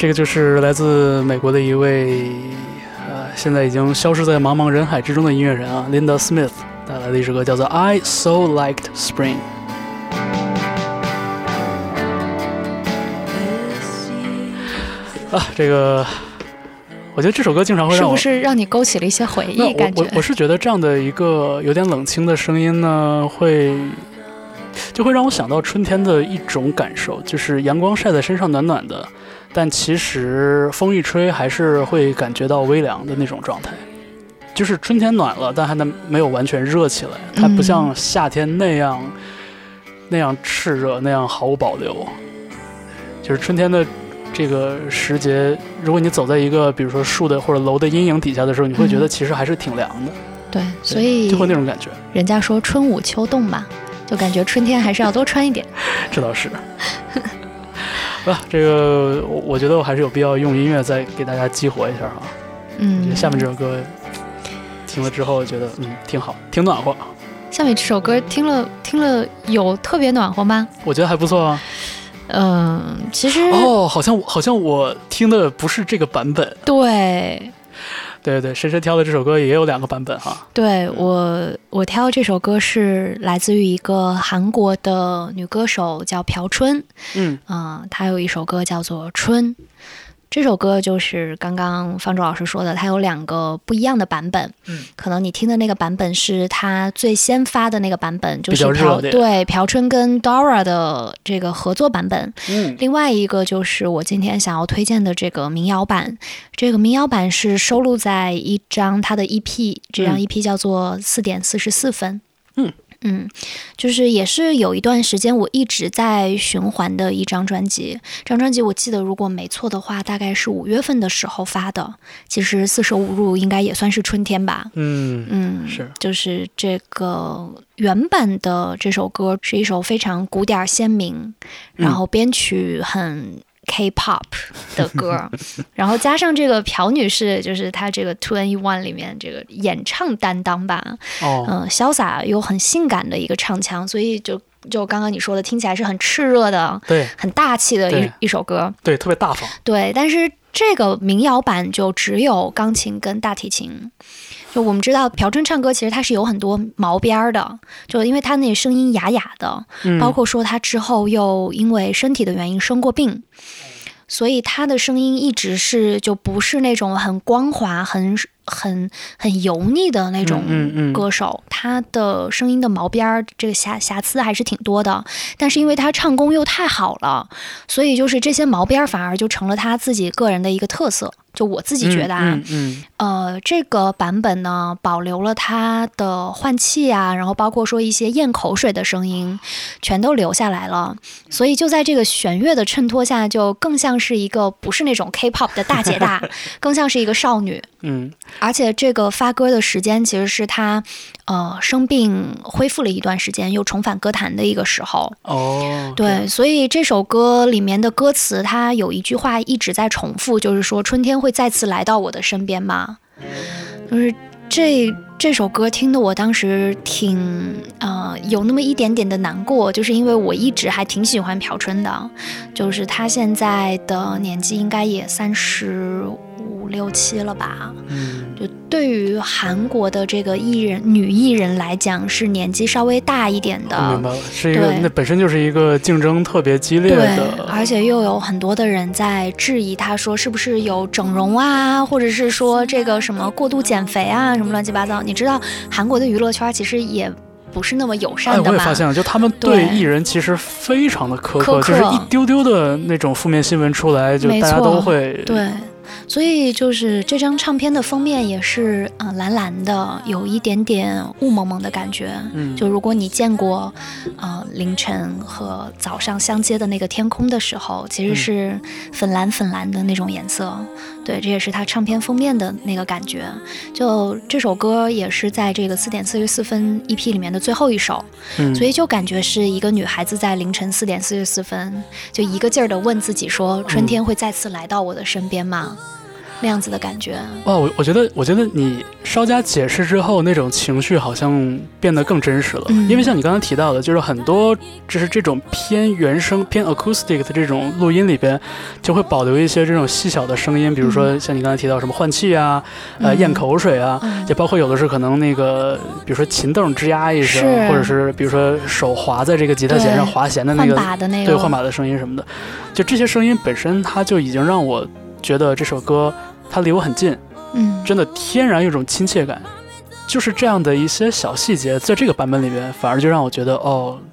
这个就是来自美国的一位现在已经消失在茫茫人海之中的音乐人啊 Linda Smith 带来的一首歌叫做 I So Liked Spring。 这个我觉得这首歌经常会让我，是不是让你勾起了一些回忆感觉？我是觉得这样的一个有点冷清的声音呢，就会让我想到春天的一种感受，就是阳光晒在身上暖暖的，但其实风一吹还是会感觉到微凉的那种状态，就是春天暖了但还没有完全热起来，它不像夏天那样炽热，那样毫无保留。就是春天的这个时节，如果你走在一个比如说树的或者楼的阴影底下的时候，你会觉得其实还是挺凉的，对，所以就会那种感觉。人家说春捂秋冻嘛，就感觉春天还是要多穿一点。这倒是。这个我觉得我还是有必要用音乐再给大家激活一下哈。下面这首歌听了之后觉得挺好，挺暖和。下面这首歌听了有特别暖和吗？我觉得还不错啊。其实好像我听的不是这个版本。对，深深挑的这首歌也有两个版本哈。对，我挑这首歌是来自于一个韩国的女歌手叫朴春，她有一首歌叫做《春》，这首歌就是刚刚方舟老师说的，它有两个不一样的版本，可能你听的那个版本是他最先发的那个版本，就是朴春跟 Dora 的这个合作版本，另外一个就是我今天想要推荐的这个民谣版，这个民谣版是收录在一张他的 EP， 这张 EP 叫做4点44分，嗯，就是也是有一段时间我一直在循环的一张专辑。这张专辑我记得如果没错的话，大概是5月份的时候发的。其实4舍5入应该也算是春天吧。嗯嗯，是。就是这个原版的这首歌是一首非常古典鲜明，然后编曲很K-pop 的歌，然后加上这个朴女士，就是她这个 2NE1 里面这个演唱担当吧，潇洒又很性感的一个唱腔，所以就刚刚你说的，听起来是很炽热的，对，很大气的一首歌，对，特别大方，对。但是这个民谣版就只有钢琴跟大提琴。就我们知道朴真唱歌其实他是有很多毛边的，就因为他那声音哑哑的，包括说他之后又因为身体的原因生过病，所以他的声音一直是就不是那种很光滑很油腻的那种歌手，他的声音的毛边这个瑕疵还是挺多的，但是因为他唱功又太好了，所以就是这些毛边反而就成了他自己个人的一个特色。就我自己觉得啊，这个版本呢保留了他的换气啊，然后包括说一些咽口水的声音全都留下来了，所以就在这个弦乐的衬托下，就更像是一个不是那种 K-pop 的大姐大更像是一个少女。而且这个发歌的时间其实是他生病恢复了一段时间又重返歌坛的一个时候。对，所以这首歌里面的歌词它有一句话一直在重复，就是说春天会再次来到我的身边吗？就是这首歌听的我当时挺有那么一点点的难过，就是因为我一直还挺喜欢朴春的，就是他现在的年纪应该也35、6、7了吧。就对于韩国的这个女艺人来讲是年纪稍微大一点的。明白了，是一个那本身就是一个竞争特别激烈的。对，而且又有很多的人在质疑他，说是不是有整容啊，或者是说这个什么过度减肥啊，什么乱七八糟。你知道韩国的娱乐圈其实也不是那么友善的吧。我也发现了，就他们对艺人其实非常的苛刻，就是一丢丢的那种负面新闻出来，就大家都会对。所以就是这张唱片的封面也是蓝蓝的，有一点点雾蒙蒙的感觉。就如果你见过凌晨和早上相接的那个天空的时候，其实是粉蓝粉蓝的那种颜色。对，这也是它唱片封面的那个感觉。就这首歌也是在这个4点44分 EP 里面的最后一首，所以就感觉是一个女孩子在凌晨4点44分就一个劲儿的问自己说，春天会再次来到我的身边吗？那样子的感觉。我觉得你稍加解释之后，那种情绪好像变得更真实了。因为像你刚刚提到的，就是很多就是这种偏原声偏 acoustic 的这种录音里边，就会保留一些这种细小的声音，比如说像你刚才提到什么换气啊，咽口水啊，也包括有的是可能那个比如说琴凳吱呀一声，或者是比如说手滑在这个吉他弦上滑弦的那个对换把的声音什么的，就这些声音本身它就已经让我觉得这首歌它离我很近，真的天然有一种亲切感。就是这样的一些小细节，在这个版本里面反而就让我觉得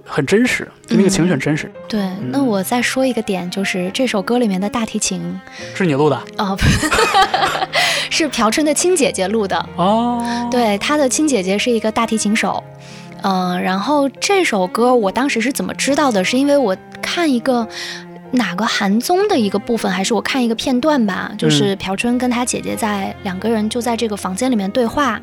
很真实，那个情绪很真实。对，那我再说一个点，就是这首歌里面的大提琴是你录的哦，是朴春的亲姐姐录的哦。对，她的亲姐姐是一个大提琴手。然后这首歌我当时是怎么知道的？是因为我看一个。哪个韩综的一个部分，还是我看一个片段吧，就是朴春跟他姐姐两个人就在这个房间里面对话，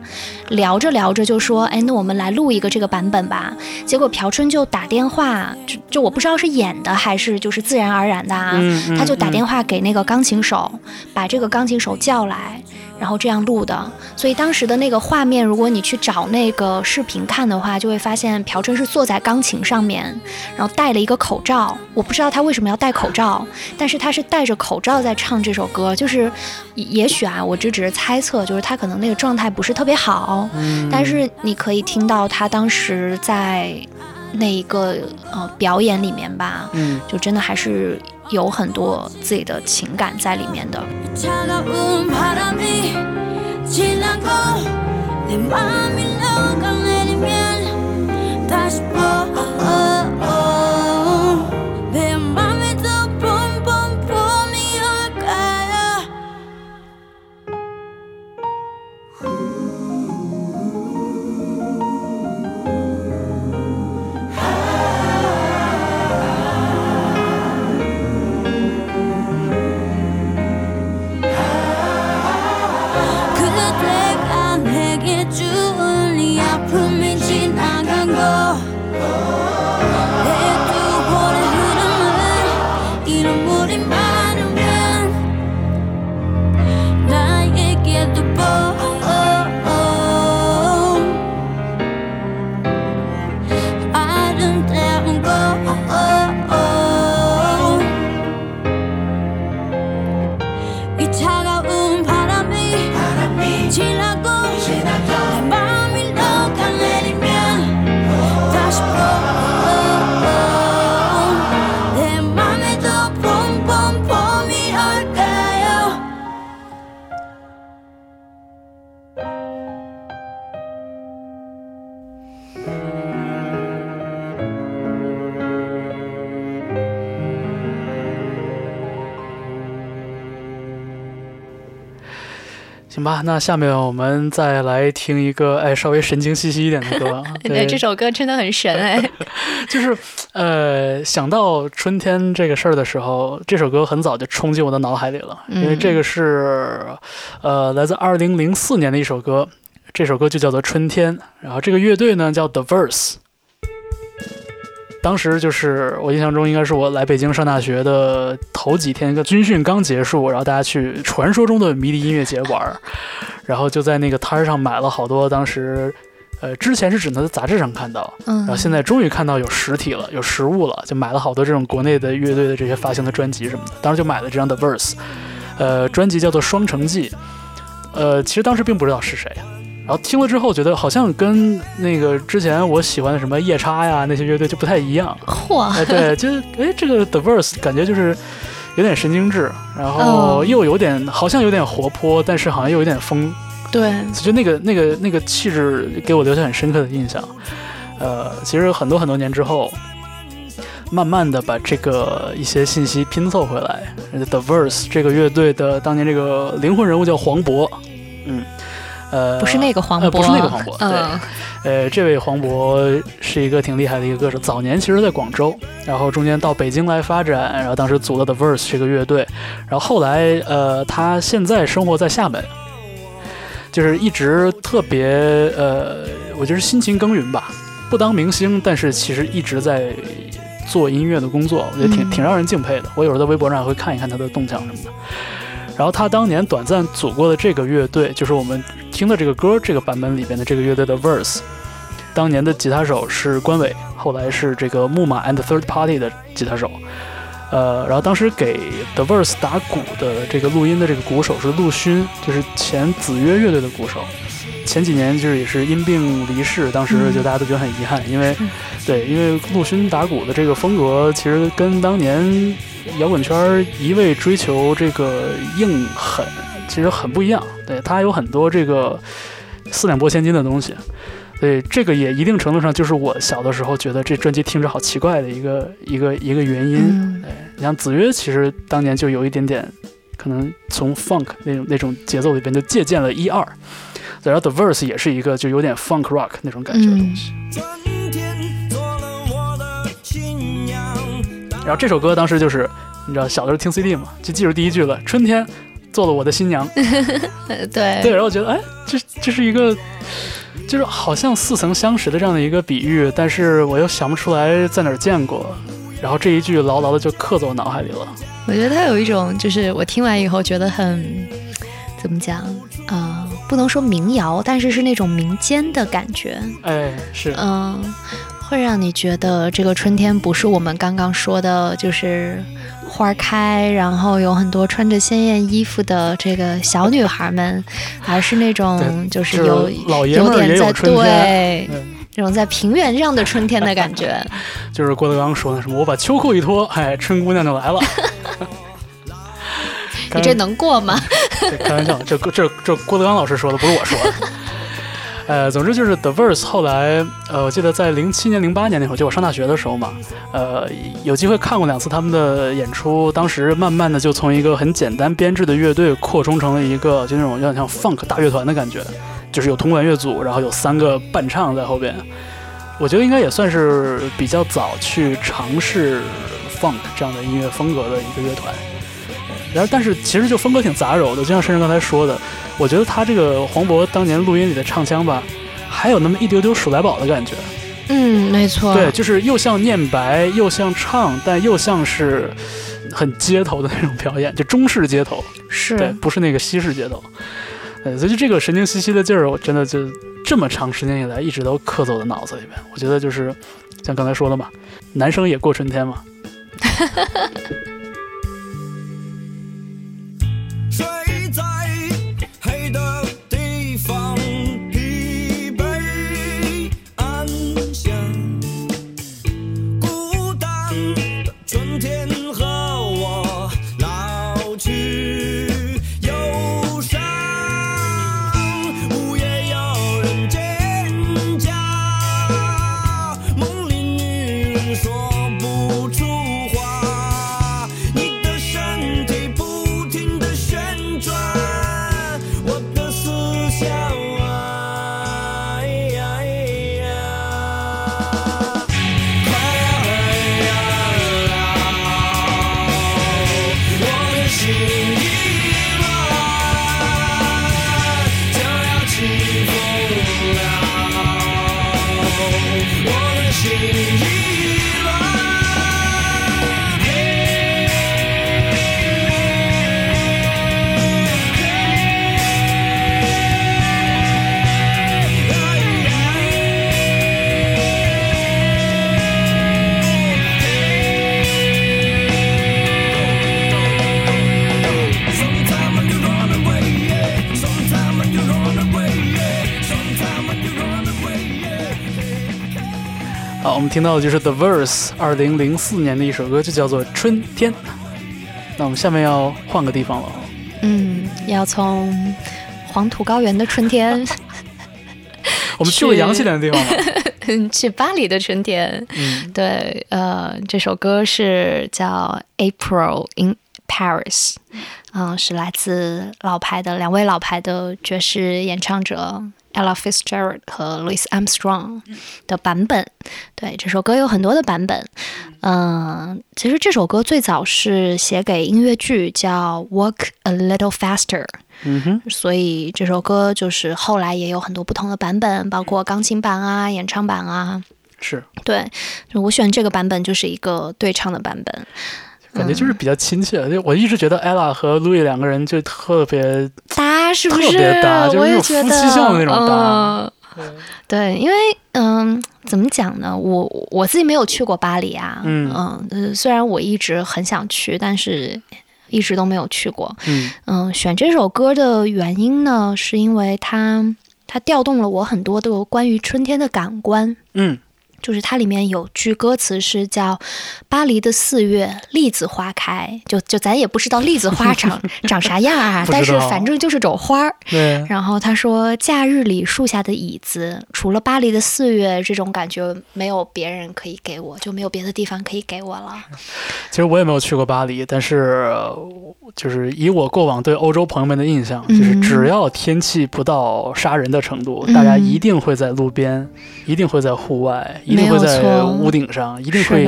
聊着聊着就说，哎，那我们来录一个这个版本吧。结果朴春就打电话，就我不知道是演的还是就是自然而然的啊，他就打电话给那个钢琴手，把这个钢琴手叫来，然后这样录的。所以当时的那个画面，如果你去找那个视频看的话，就会发现朴春是坐在钢琴上面，然后戴了一个口罩，我不知道他为什么要戴口罩，但是他是戴着口罩在唱这首歌。就是也许啊，我只是猜测，就是他可能那个状态不是特别好，但是你可以听到他当时在那一个表演里面吧，就真的还是有很多自己的情感在里面的。行吧，那下面我们再来听一个稍微神经兮兮一点的歌。对，这首歌真的很神哎。就是想到春天这个事儿的时候，这首歌很早就冲进我的脑海里了，因为这个是来自2004年的一首歌，这首歌就叫做《春天》，然后这个乐队呢叫 The Verve。当时就是我印象中应该是我来北京上大学的头几天，一个军训刚结束，然后大家去传说中的迷笛音乐节玩，然后就在那个摊上买了好多，当时之前是只能在杂志上看到，然后现在终于看到有实体了，有实物了，就买了好多这种国内的乐队的这些发行的专辑什么的，当时就买了这张的 Verse， 专辑叫做《双城记》，其实当时并不知道是谁。然后听了之后觉得好像跟那个之前我喜欢的什么夜叉呀那些乐队就不太一样。哇！对，就这个 The Verve 感觉就是有点神经质，然后又有点好像有点活泼，但是好像又有点疯。对，就那个气质给我留下很深刻的印象。其实很多很多年之后，慢慢的把这个一些信息拼凑回来。The Verve 这个乐队的当年这个灵魂人物叫黄渤，嗯。不是那个黄渤，不是那个黄渤，对，这位黄渤是一个挺厉害的一个歌手，早年其实在广州，然后中间到北京来发展，然后当时组了 The Verve 这个乐队，然后后来他现在生活在厦门，就是一直特别我觉得是辛勤耕耘吧，不当明星，但是其实一直在做音乐的工作，我觉得挺让人敬佩的。我有时候在微博上会看一看他的动向什么的。然后他当年短暂组过的这个乐队，就是我们听的这个歌这个版本里边的这个乐队的 Verve， 当年的吉他手是关伟，后来是这个木马 and Third Party 的吉他手。然后当时给 The Verve 打鼓的这个录音的这个鼓手是陆勋，就是前子曰乐队的鼓手。前几年就是也是因病离世，当时就大家都觉得很遗憾，因为陆勋打鼓的这个风格其实跟当年摇滚圈一味追求这个硬狠其实很不一样，对，它有很多这个四两拨千斤的东西，对，这个也一定程度上就是我小的时候觉得这专辑听着好奇怪的一个原因。对，你像子曰其实当年就有一点点可能从 funk 那种节奏里边就借鉴了一二，然后 The Verve 也是一个就有点 funk rock 那种感觉的东西。然后这首歌当时就是你知道小的时候听 CD 嘛，就记住第一句了，春天做了我的新娘。对，然后我觉得这是一个就是好像似曾相识的这样的一个比喻，但是我又想不出来在哪儿见过，然后这一句牢牢的就刻在我脑海里了。我觉得它有一种就是我听完以后觉得很怎么讲不能说民谣，但是是那种民间的感觉。是，会让你觉得这个春天不是我们刚刚说的就是花开然后有很多穿着鲜艳衣服的这个小女孩们，而是那种就是有点在这种在平原上的春天的感觉。就是郭德纲说的什么我把秋裤一脱，春姑娘就来了。你这能过吗？开玩笑，这郭德纲老师说的，不是我说的。总之就是 The Verve 后来，我记得在2007年、2008年那会儿，就我上大学的时候嘛，有机会看过2次他们的演出。当时慢慢的就从一个很简单编制的乐队扩充成了一个就那种有点像 funk 大乐团的感觉，就是有铜管乐组，然后有3个伴唱在后边。我觉得应该也算是比较早去尝试 funk 这样的音乐风格的一个乐团。然后，但是其实就风格挺杂糅的，就像深圳刚才说的，我觉得他这个黄渤当年录音里的唱腔吧，还有那么一丢丢数来宝的感觉。没错。对，就是又像念白，又像唱，但又像是很街头的那种表演，就中式街头，是，对，不是那个西式街头。所以就这个神经兮兮的劲儿，我真的就这么长时间以来一直都刻在我的脑子里面。我觉得就是像刚才说的嘛，男生也过春天嘛。好，我们听到的就是 The Verve 2004年的一首歌，就叫做《春天》。那我们下面要换个地方了。嗯，要从黄土高原的春天我们去过洋气点的地方吗？去巴黎的春天。嗯，对，这首歌是叫 April in Paris， 是来自两位老牌的爵士演唱者Ella Fitzgerald 和 Louis Armstrong 的版本。对，这首歌有很多的版本。其实这首歌最早是写给音乐剧叫 Walk a Little Faster，所以这首歌就是后来也有很多不同的版本，包括钢琴版啊、演唱版啊。是，对，我选这个版本就是一个对唱的版本，感觉就是比较亲切。我一直觉得 Ella 和 Louis 两个人就特别搭，是不是？特别搭，就是那种夫妻相的那种搭。对，因为怎么讲呢？我自己没有去过巴黎啊，虽然我一直很想去，但是一直都没有去过。选这首歌的原因呢，是因为它调动了我很多的关于春天的感官。就是它里面有句歌词是叫巴黎的四月栗子花开，就咱也不知道栗子花长啥样啊，但是反正就是种花。对，然后他说假日里树下的椅子，除了巴黎的四月这种感觉没有别人可以给我，就没有别的地方可以给我了。其实我也没有去过巴黎，但是就是以我过往对欧洲朋友们的印象，就是只要天气不到杀人的程度，大家一定会在路边，一定会在户外，一定会在屋顶上，一定会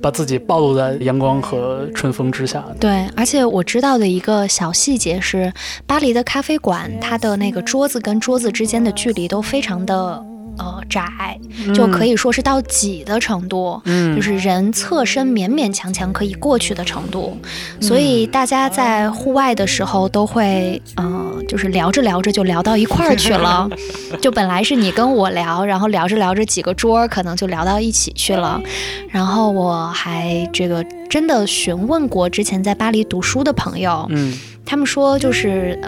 把自己暴露在阳光和春风之下。对，而且我知道的一个小细节是，巴黎的咖啡馆，它的那个桌子跟桌子之间的距离都非常的窄，就可以说是到挤的程度，就是人侧身勉勉强强可以过去的程度。所以大家在户外的时候都会，就是聊着聊着就聊到一块儿去了，就本来是你跟我聊，然后聊着聊着几个桌可能就聊到一起去了。然后我还真的询问过之前在巴黎读书的朋友，他们说就是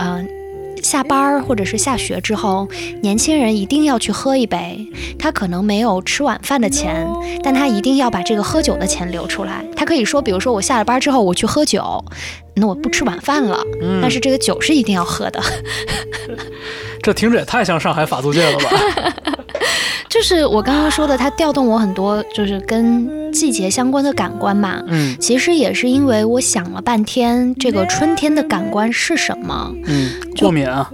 下班或者是下学之后，年轻人一定要去喝一杯。他可能没有吃晚饭的钱，但他一定要把这个喝酒的钱留出来。他可以说，比如说我下了班之后我去喝酒，那我不吃晚饭了，但是这个酒是一定要喝的。这听着也太像上海法租界了吧？就是我刚刚说的，它调动我很多就是跟季节相关的感官嘛。其实也是因为我想了半天，这个春天的感官是什么？过敏啊。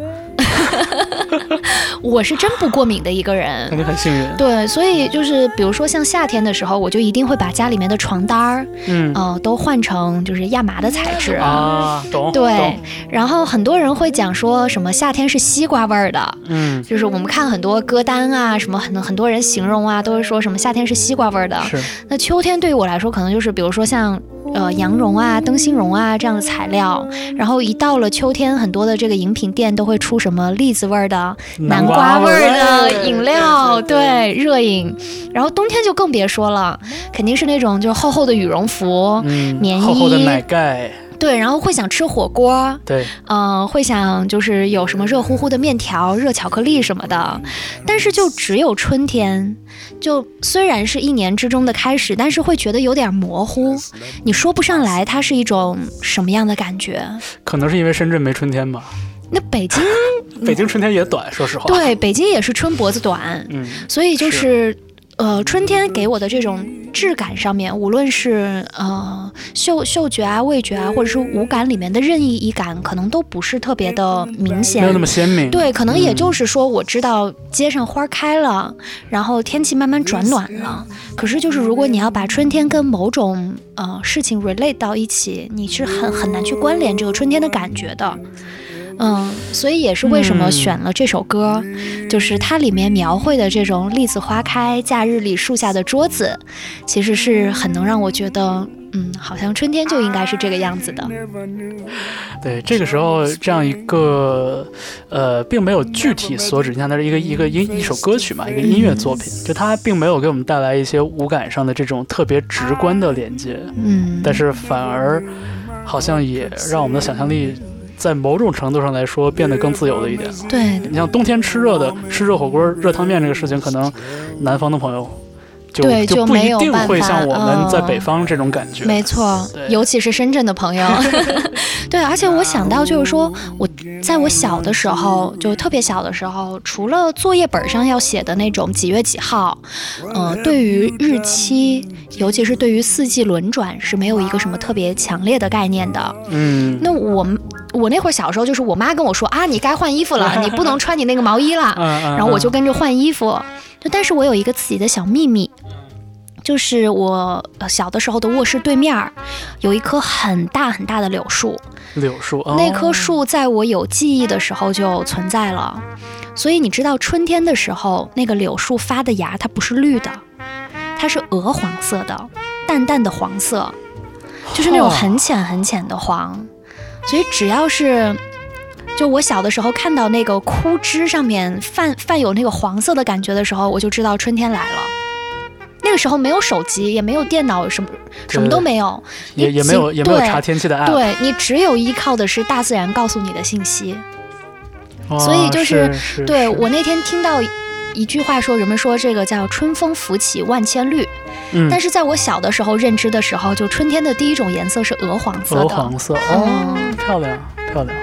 我是真不过敏的一个人，感觉很幸运。对，所以就是比如说像夏天的时候，我就一定会把家里面的床单都换成就是亚麻的材质啊。懂。对懂。然后很多人会讲说什么夏天是西瓜味儿的，就是我们看很多歌单啊，什么很多人形容啊，都是说什么夏天是西瓜味儿的。是。那秋天对于我来说，可能就是比如说像羊绒啊、灯芯绒啊这样的材料。然后一到了秋天，很多的这个饮品店都会出什么栗子味儿的、南瓜味儿的饮料。 对，热饮。然后冬天就更别说了，肯定是那种就是厚厚的羽绒服、棉衣、厚厚的奶盖。对，然后会想吃火锅。对，会想就是有什么热乎乎的面条、热巧克力什么的。但是就只有春天，就虽然是一年之中的开始，但是会觉得有点模糊，你说不上来它是一种什么样的感觉。可能是因为深圳没春天吧。那北京春天也短，说实话。对，北京也是春脖子短。所以就是春天给我的这种质感上面，无论是嗅觉啊、味觉啊，或者是五感里面的任意一感，可能都不是特别的明显，没有那么鲜明。对，可能也就是说，我知道街上花开了，然后天气慢慢转暖了。可是就是如果你要把春天跟某种事情 relate 到一起，你是很难去关联这个春天的感觉的。所以也是为什么选了这首歌，就是它里面描绘的这种栗子花开，假日里树下的桌子，其实是很能让我觉得好像春天就应该是这个样子的。对，这个时候这样一个并没有具体所指，像它是一首歌曲嘛，一个音乐作品，就它并没有给我们带来一些五感上的这种特别直观的连接，但是反而好像也让我们的想象力在某种程度上来说变得更自由了一点。对，你像冬天吃热火锅、热汤面这个事情，可能南方的朋友就不一定会像我们在北方这种感觉。没错，尤其是深圳的朋友。对，而且我想到就是说，在我小的时候，就特别小的时候，除了作业本上要写的那种几月几号，对于日期，尤其是对于四季轮转是没有一个什么特别强烈的概念的。嗯，那我那会儿小时候就是我妈跟我说啊，你该换衣服了，你不能穿你那个毛衣了，然后我就跟着换衣服。但是我有一个自己的小秘密，就是我小的时候的卧室对面有一棵很大很大的柳树，那棵树在我有记忆的时候就存在了，所以你知道春天的时候那个柳树发的芽它不是绿的，它是鹅黄色的，淡淡的黄色，就是那种很浅很浅的黄。所以只要是就我小的时候看到那个枯枝上面泛有那个黄色的感觉的时候，我就知道春天来了。那个时候没有手机，也没有电脑，什么都没有，也没有查天气的 app， 对，你只有依靠的是大自然告诉你的信息。所以就是对，我那天听到一句话说，人们说这个叫春风拂起万千绿。但是在我小的时候认知的时候，就春天的第一种颜色是鹅黄色的。鹅黄色，哦，漂亮漂亮。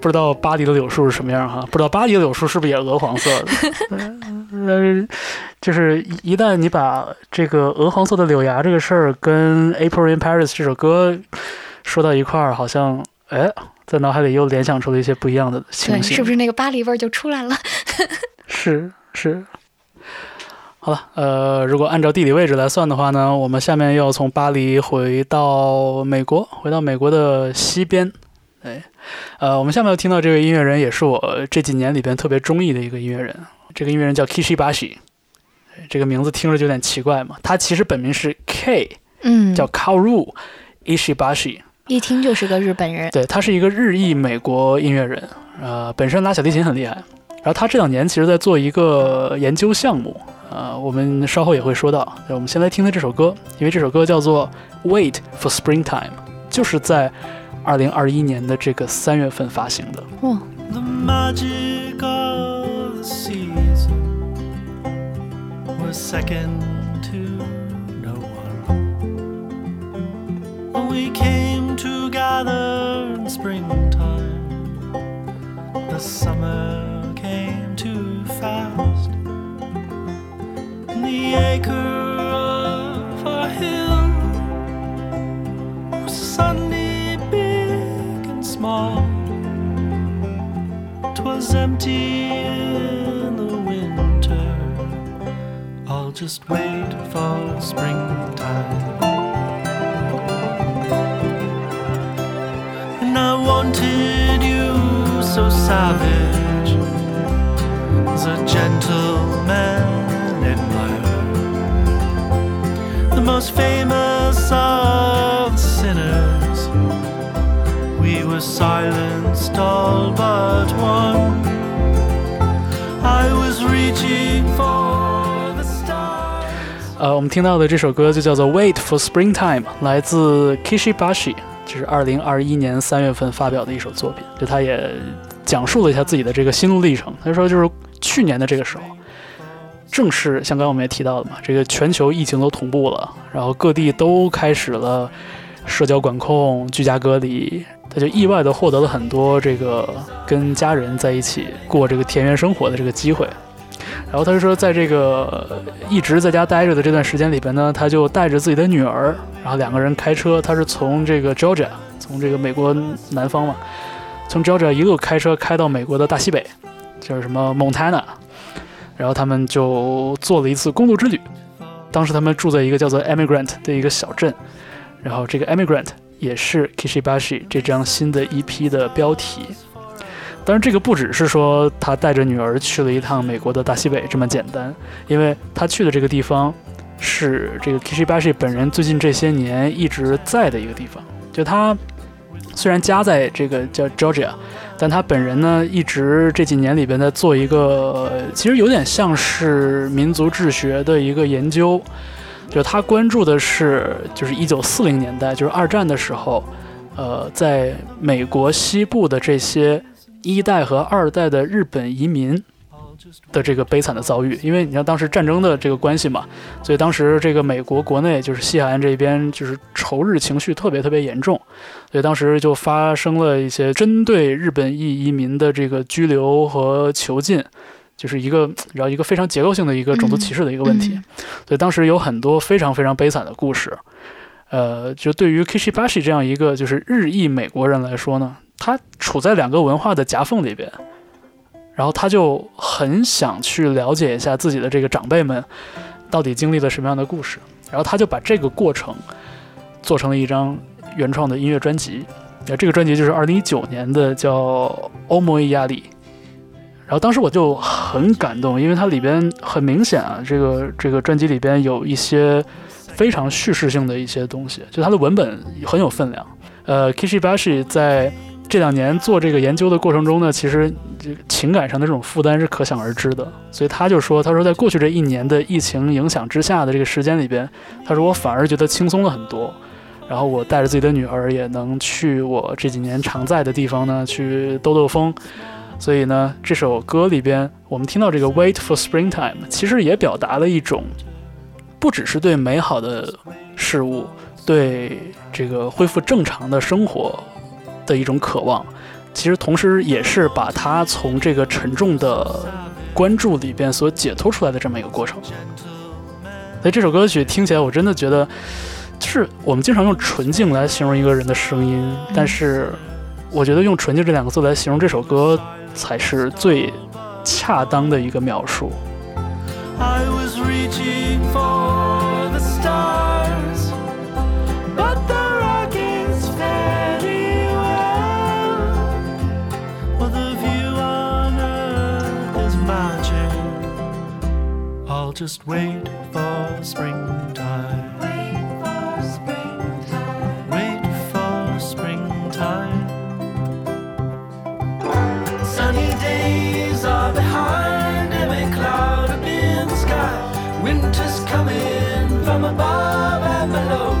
不知道巴黎的柳树是什么样哈？不知道巴黎的柳树是不是也鹅黄色的？就是一旦你把这个鹅黄色的柳芽这个事儿跟《April in Paris》这首歌说到一块儿，好像哎，在脑海里又联想出了一些不一样的情形，是不是那个巴黎味儿就出来了？是是。好了，如果按照地理位置来算的话呢，我们下面要从巴黎回到美国的西边。对，我们下面要听到这位音乐人也是我这几年里边特别中意的一个音乐人，这个音乐人叫 Kishi Bashi， 这个名字听着就有点奇怪嘛，他其实本名是 K， 叫 Kaoru Ishibashi， 一听就是个日本人。对，他是一个日裔美国音乐人，本身拉小提琴很厉害，然后他这两年其实在做一个研究项目，我们稍后也会说到。我们先来听的这首歌，因为这首歌叫做 Wait for Springtime， 就是在2021年的这个3月份发行的。哇！ The magic of the season was second to no one. When we came together in springtime, the summer came too fast. In the acre of our hill was sunny.Small, 'twas empty in the winter. I'll just wait for springtime. And I wanted you so savage, as a gentleman admirer, the most famous 我们听到的这首歌就叫做 Wait for Springtime， 来自 Kishi Bashi， 这是2021年3月份发表的一首作品。就他也讲述了一下自己的这个心路历程。他说就是去年的这个时候，正是像刚刚我们也提到的嘛，这个全球疫情都同步了，然后各地都开始了社交管控、居家隔离，他就意外地获得了很多这个跟家人在一起过这个田园生活的这个机会。然后他就说，在这个一直在家待着的这段时间里边呢，他就带着自己的女儿，然后两个人开车，他是从这个 Georgia， 从这个美国南方嘛，从 Georgia 一路开车开到美国的大西北，就是什么 Montana， 然后他们就做了一次公路之旅。当时他们住在一个叫做 Emigrant 的一个小镇，然后这个 Emigrant 也是 Kishibashi 这张新的 EP 的标题。当然这个不只是说他带着女儿去了一趟美国的大西北这么简单，因为他去的这个地方是这个 Kishibashi 本人最近这些年一直在的一个地方。就他虽然家在这个叫 Georgia， 但他本人呢一直这几年里边在做一个其实有点像是民族志学的一个研究。就他关注的是就是1940年代，就是二战的时候，在美国西部的这些1代和2代的日本移民的这个悲惨的遭遇。因为你像当时战争的这个关系嘛，所以当时这个美国国内就是西海岸这边就是仇日情绪特别特别严重，所以当时就发生了一些针对日本裔移民的这个拘留和囚禁，就是一个非常结构性的一个种族歧视的一个问题。所以当时有很多非常非常悲惨的故事。就对于 Kishibashi 这样一个就是日裔美国人来说呢，他处在两个文化的夹缝里边，然后他就很想去了解一下自己的这个长辈们到底经历了什么样的故事，然后他就把这个过程做成了一张原创的音乐专辑。这个专辑就是2019年的，叫欧摩伊亚利。然后当时我就很感动，因为它里边很明显啊，这个专辑里边有一些非常叙事性的一些东西，就它的文本很有分量。Kishibashi 在这2年做这个研究的过程中呢，其实情感上的这种负担是可想而知的。所以他说在过去这1年的疫情影响之下的这个时间里边，他说我反而觉得轻松了很多，然后我带着自己的女儿也能去我这几年常在的地方呢去兜兜风。所以呢，这首歌里边我们听到这个 Wait for Springtime 其实也表达了一种不只是对美好的事物，对这个恢复正常的生活的一种渴望，其实同时也是把它从这个沉重的关注里边所解脱出来的这么一个过程。所以这首歌曲听起来我真的觉得，就是我们经常用纯净来形容一个人的声音，但是我觉得用纯净这2个字来形容这首歌才是最恰当的一个描述。I was reaching for the stars, but the rockets very well. Well, the view on earth is magic. I'll just wait for springtime. Wait for springtime. Wait for springtime. Sunny days are behind every cloud.Winter's coming from above and below.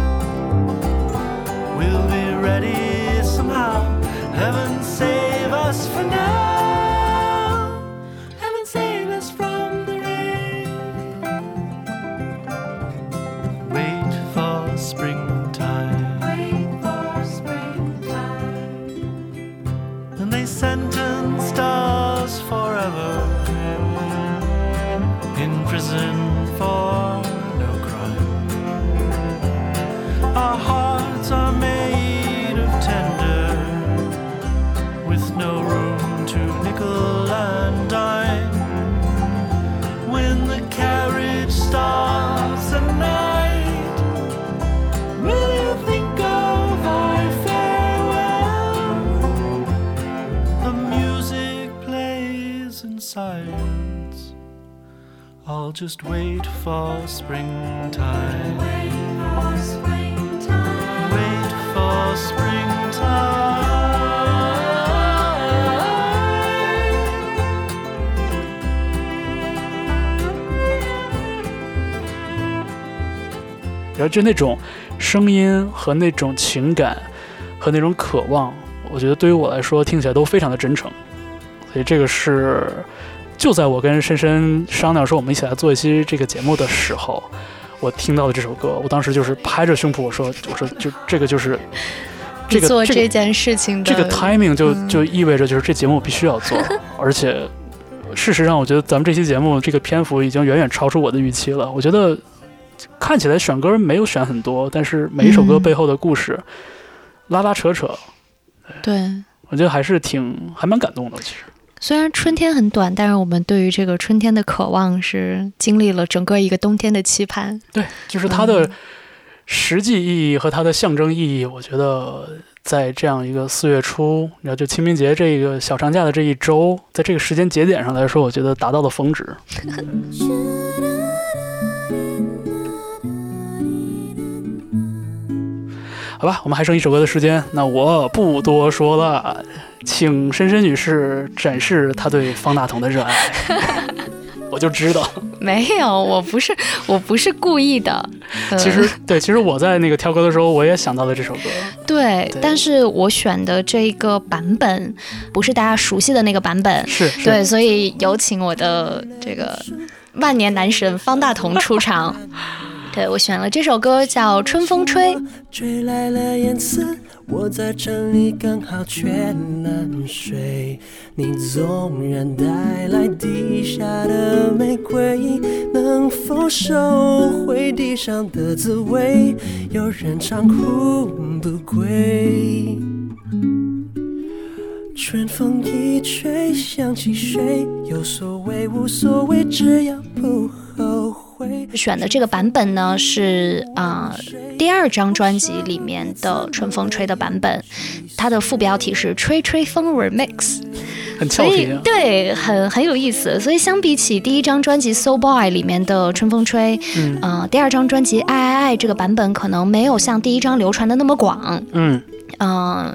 We'll be ready somehow. Heaven save us from now. Heaven save us from the rain. Wait for springtime. Wait for springtime. And they sentenced us forever.Prison for no crime. Our hearts are made of tender, with no room to nickel and dime. When the carriage stops at night, will you think of our farewell? The music plays inside.I'll just wait for springtime. Wait for springtime. Wait for springtime. 然后就那种声音和那种情感和那种渴望，我觉得对于我来说听起来都非常的真诚，所以这个是就在我跟深深商量说我们一起来做一期这个节目的时候，我听到的这首歌，我当时就是拍着胸脯我说就这个就是这个做这件事情的这个 timing 就意味着就是这节目我必须要做，而且事实上我觉得咱们这期节目这个篇幅已经远远超出我的预期了。我觉得看起来选歌没有选很多，但是每一首歌背后的故事、拉拉扯扯，对，我觉得还是还蛮感动的。其实虽然春天很短，但是我们对于这个春天的渴望是经历了整个一个冬天的期盼。对，就是它的实际意义和它的象征意义，我觉得在这样一个4月初，然后就清明节这个小长假的这一周，在这个时间节点上来说，我觉得达到了峰值。好吧，我们还剩一首歌的时间，那我不多说了，请深深女士展示她对方大同的热爱。我就知道，没有，我不是故意的。其实我在那个挑歌的时候，我也想到了这首歌。对，但是我选的这个版本不是大家熟悉的那个版本，是对，所以有请我的这个万年男神方大同出场。对，我选了这首歌叫《春风吹》。吹来了颜色，我在城里刚好全能睡。你纵然带来地下的玫瑰，能否收回地上的滋味？有人长哭不归。春风一吹，想起谁？有所谓无所谓，只要不后悔。选的这个版本呢是第2张专辑里面的《春风吹》的版本，它的副标题是《吹吹风 Remix》，很俏皮、啊、对，很有意思。所以相比起第1张专辑《So Boy》里面的《春风吹》，第2张专辑《爱爱爱》这个版本可能没有像第1张流传的那么广。它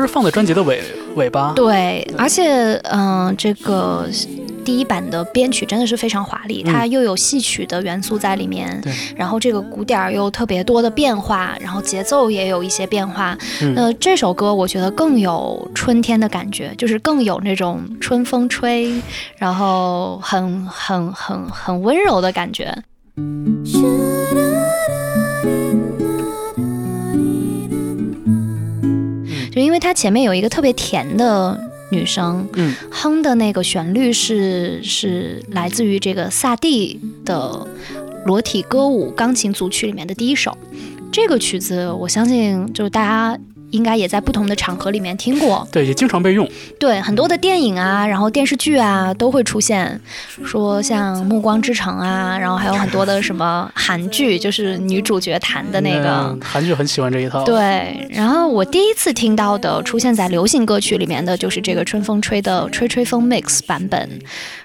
是放在专辑的尾巴。对，而且这个第一版的编曲真的是非常华丽，它又有戏曲的元素在里面，然后这个鼓点又特别多的变化，然后节奏也有一些变化。这首歌我觉得更有春天的感觉，就是更有那种春风吹，然后很温柔的感觉。就因为它前面有一个特别甜的女生哼的那个旋律是来自于这个萨蒂的裸体歌舞钢琴组曲里面的第1首。这个曲子我相信就是大家应该也在不同的场合里面听过，对，也经常被用，对，很多的电影啊，然后电视剧啊都会出现，说像《暮光之城》啊，然后还有很多的什么韩剧，就是女主角弹的那个、韩剧很喜欢这一套。对，然后我第一次听到的出现在流行歌曲里面的就是这个《春风吹》的《吹吹风 Mix》版本。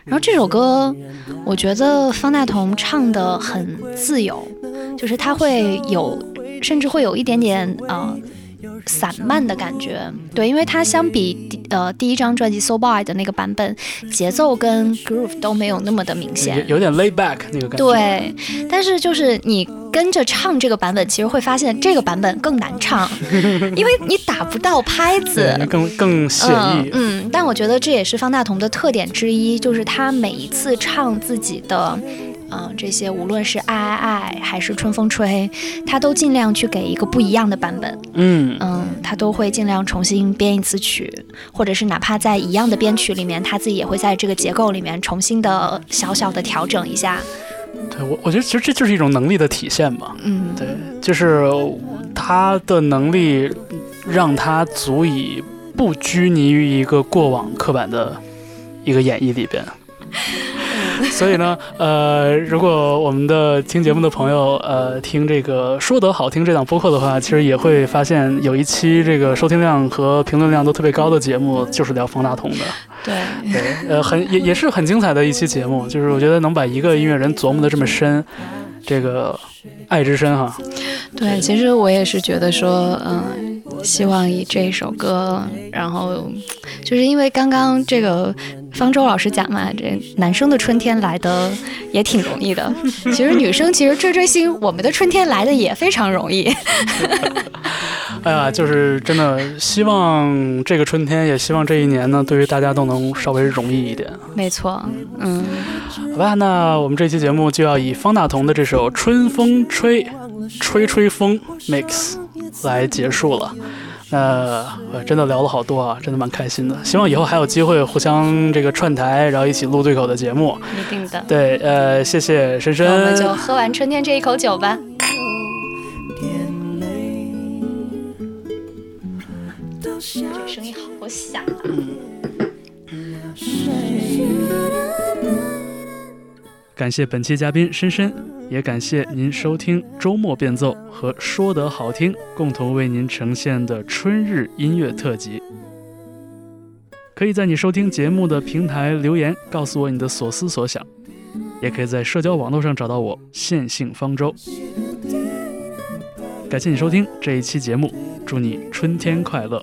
然后这首歌我觉得方大同唱得很自由，就是他会有甚至会有一点点散漫的感觉。对，因为它相比第1张专辑《So Boy》的那个版本，节奏跟 groove 都没有那么的明显，有点 laid back 那个感觉。对，但是就是你跟着唱这个版本，其实会发现这个版本更难唱，因为你打不到拍子，更写意。但我觉得这也是方大同的特点之一，就是他每一次唱自己的这些无论是爱爱爱还是春风吹，他都尽量去给一个不一样的版本。他都会尽量重新编一次曲，或者是哪怕在一样的编曲里面，他自己也会在这个结构里面重新的小小的调整一下。对，我觉得其实这就是一种能力的体现吧。对，就是他的能力让他足以不拘泥于一个过往刻板的一个演绎里边。所以呢，如果我们的听节目的朋友，听这个说得好听这档播客的话，其实也会发现有一期这个收听量和评论量都特别高的节目，就是聊方大同的。对，也是很精彩的一期节目，就是我觉得能把一个音乐人琢磨得这么深，这个爱之深哈。对，其实我也是觉得说，希望以这首歌，然后就是因为刚刚这个方舟老师讲嘛，这男生的春天来的也挺容易的，其实女生其实追星，我们的春天来的也非常容易。哎呀，就是真的希望这个春天，也希望这一年呢，对于大家都能稍微容易一点。没错，嗯，好吧，那我们这期节目就要以方大同的这首《春风吹，吹吹风》mix 来结束了。那真的聊了好多啊，真的蛮开心的。希望以后还有机会互相这个串台，然后一起录对口的节目。一定的。对，谢谢深深。那我们就喝完春天这一口酒吧。这个声音好响啊！感谢本期嘉宾深深，也感谢您收听周末变奏和说得好听共同为您呈现的春日音乐特辑。可以在你收听节目的平台留言，告诉我你的所思所想，也可以在社交网络上找到我，线性方舟。感谢你收听这一期节目，祝你春天快乐。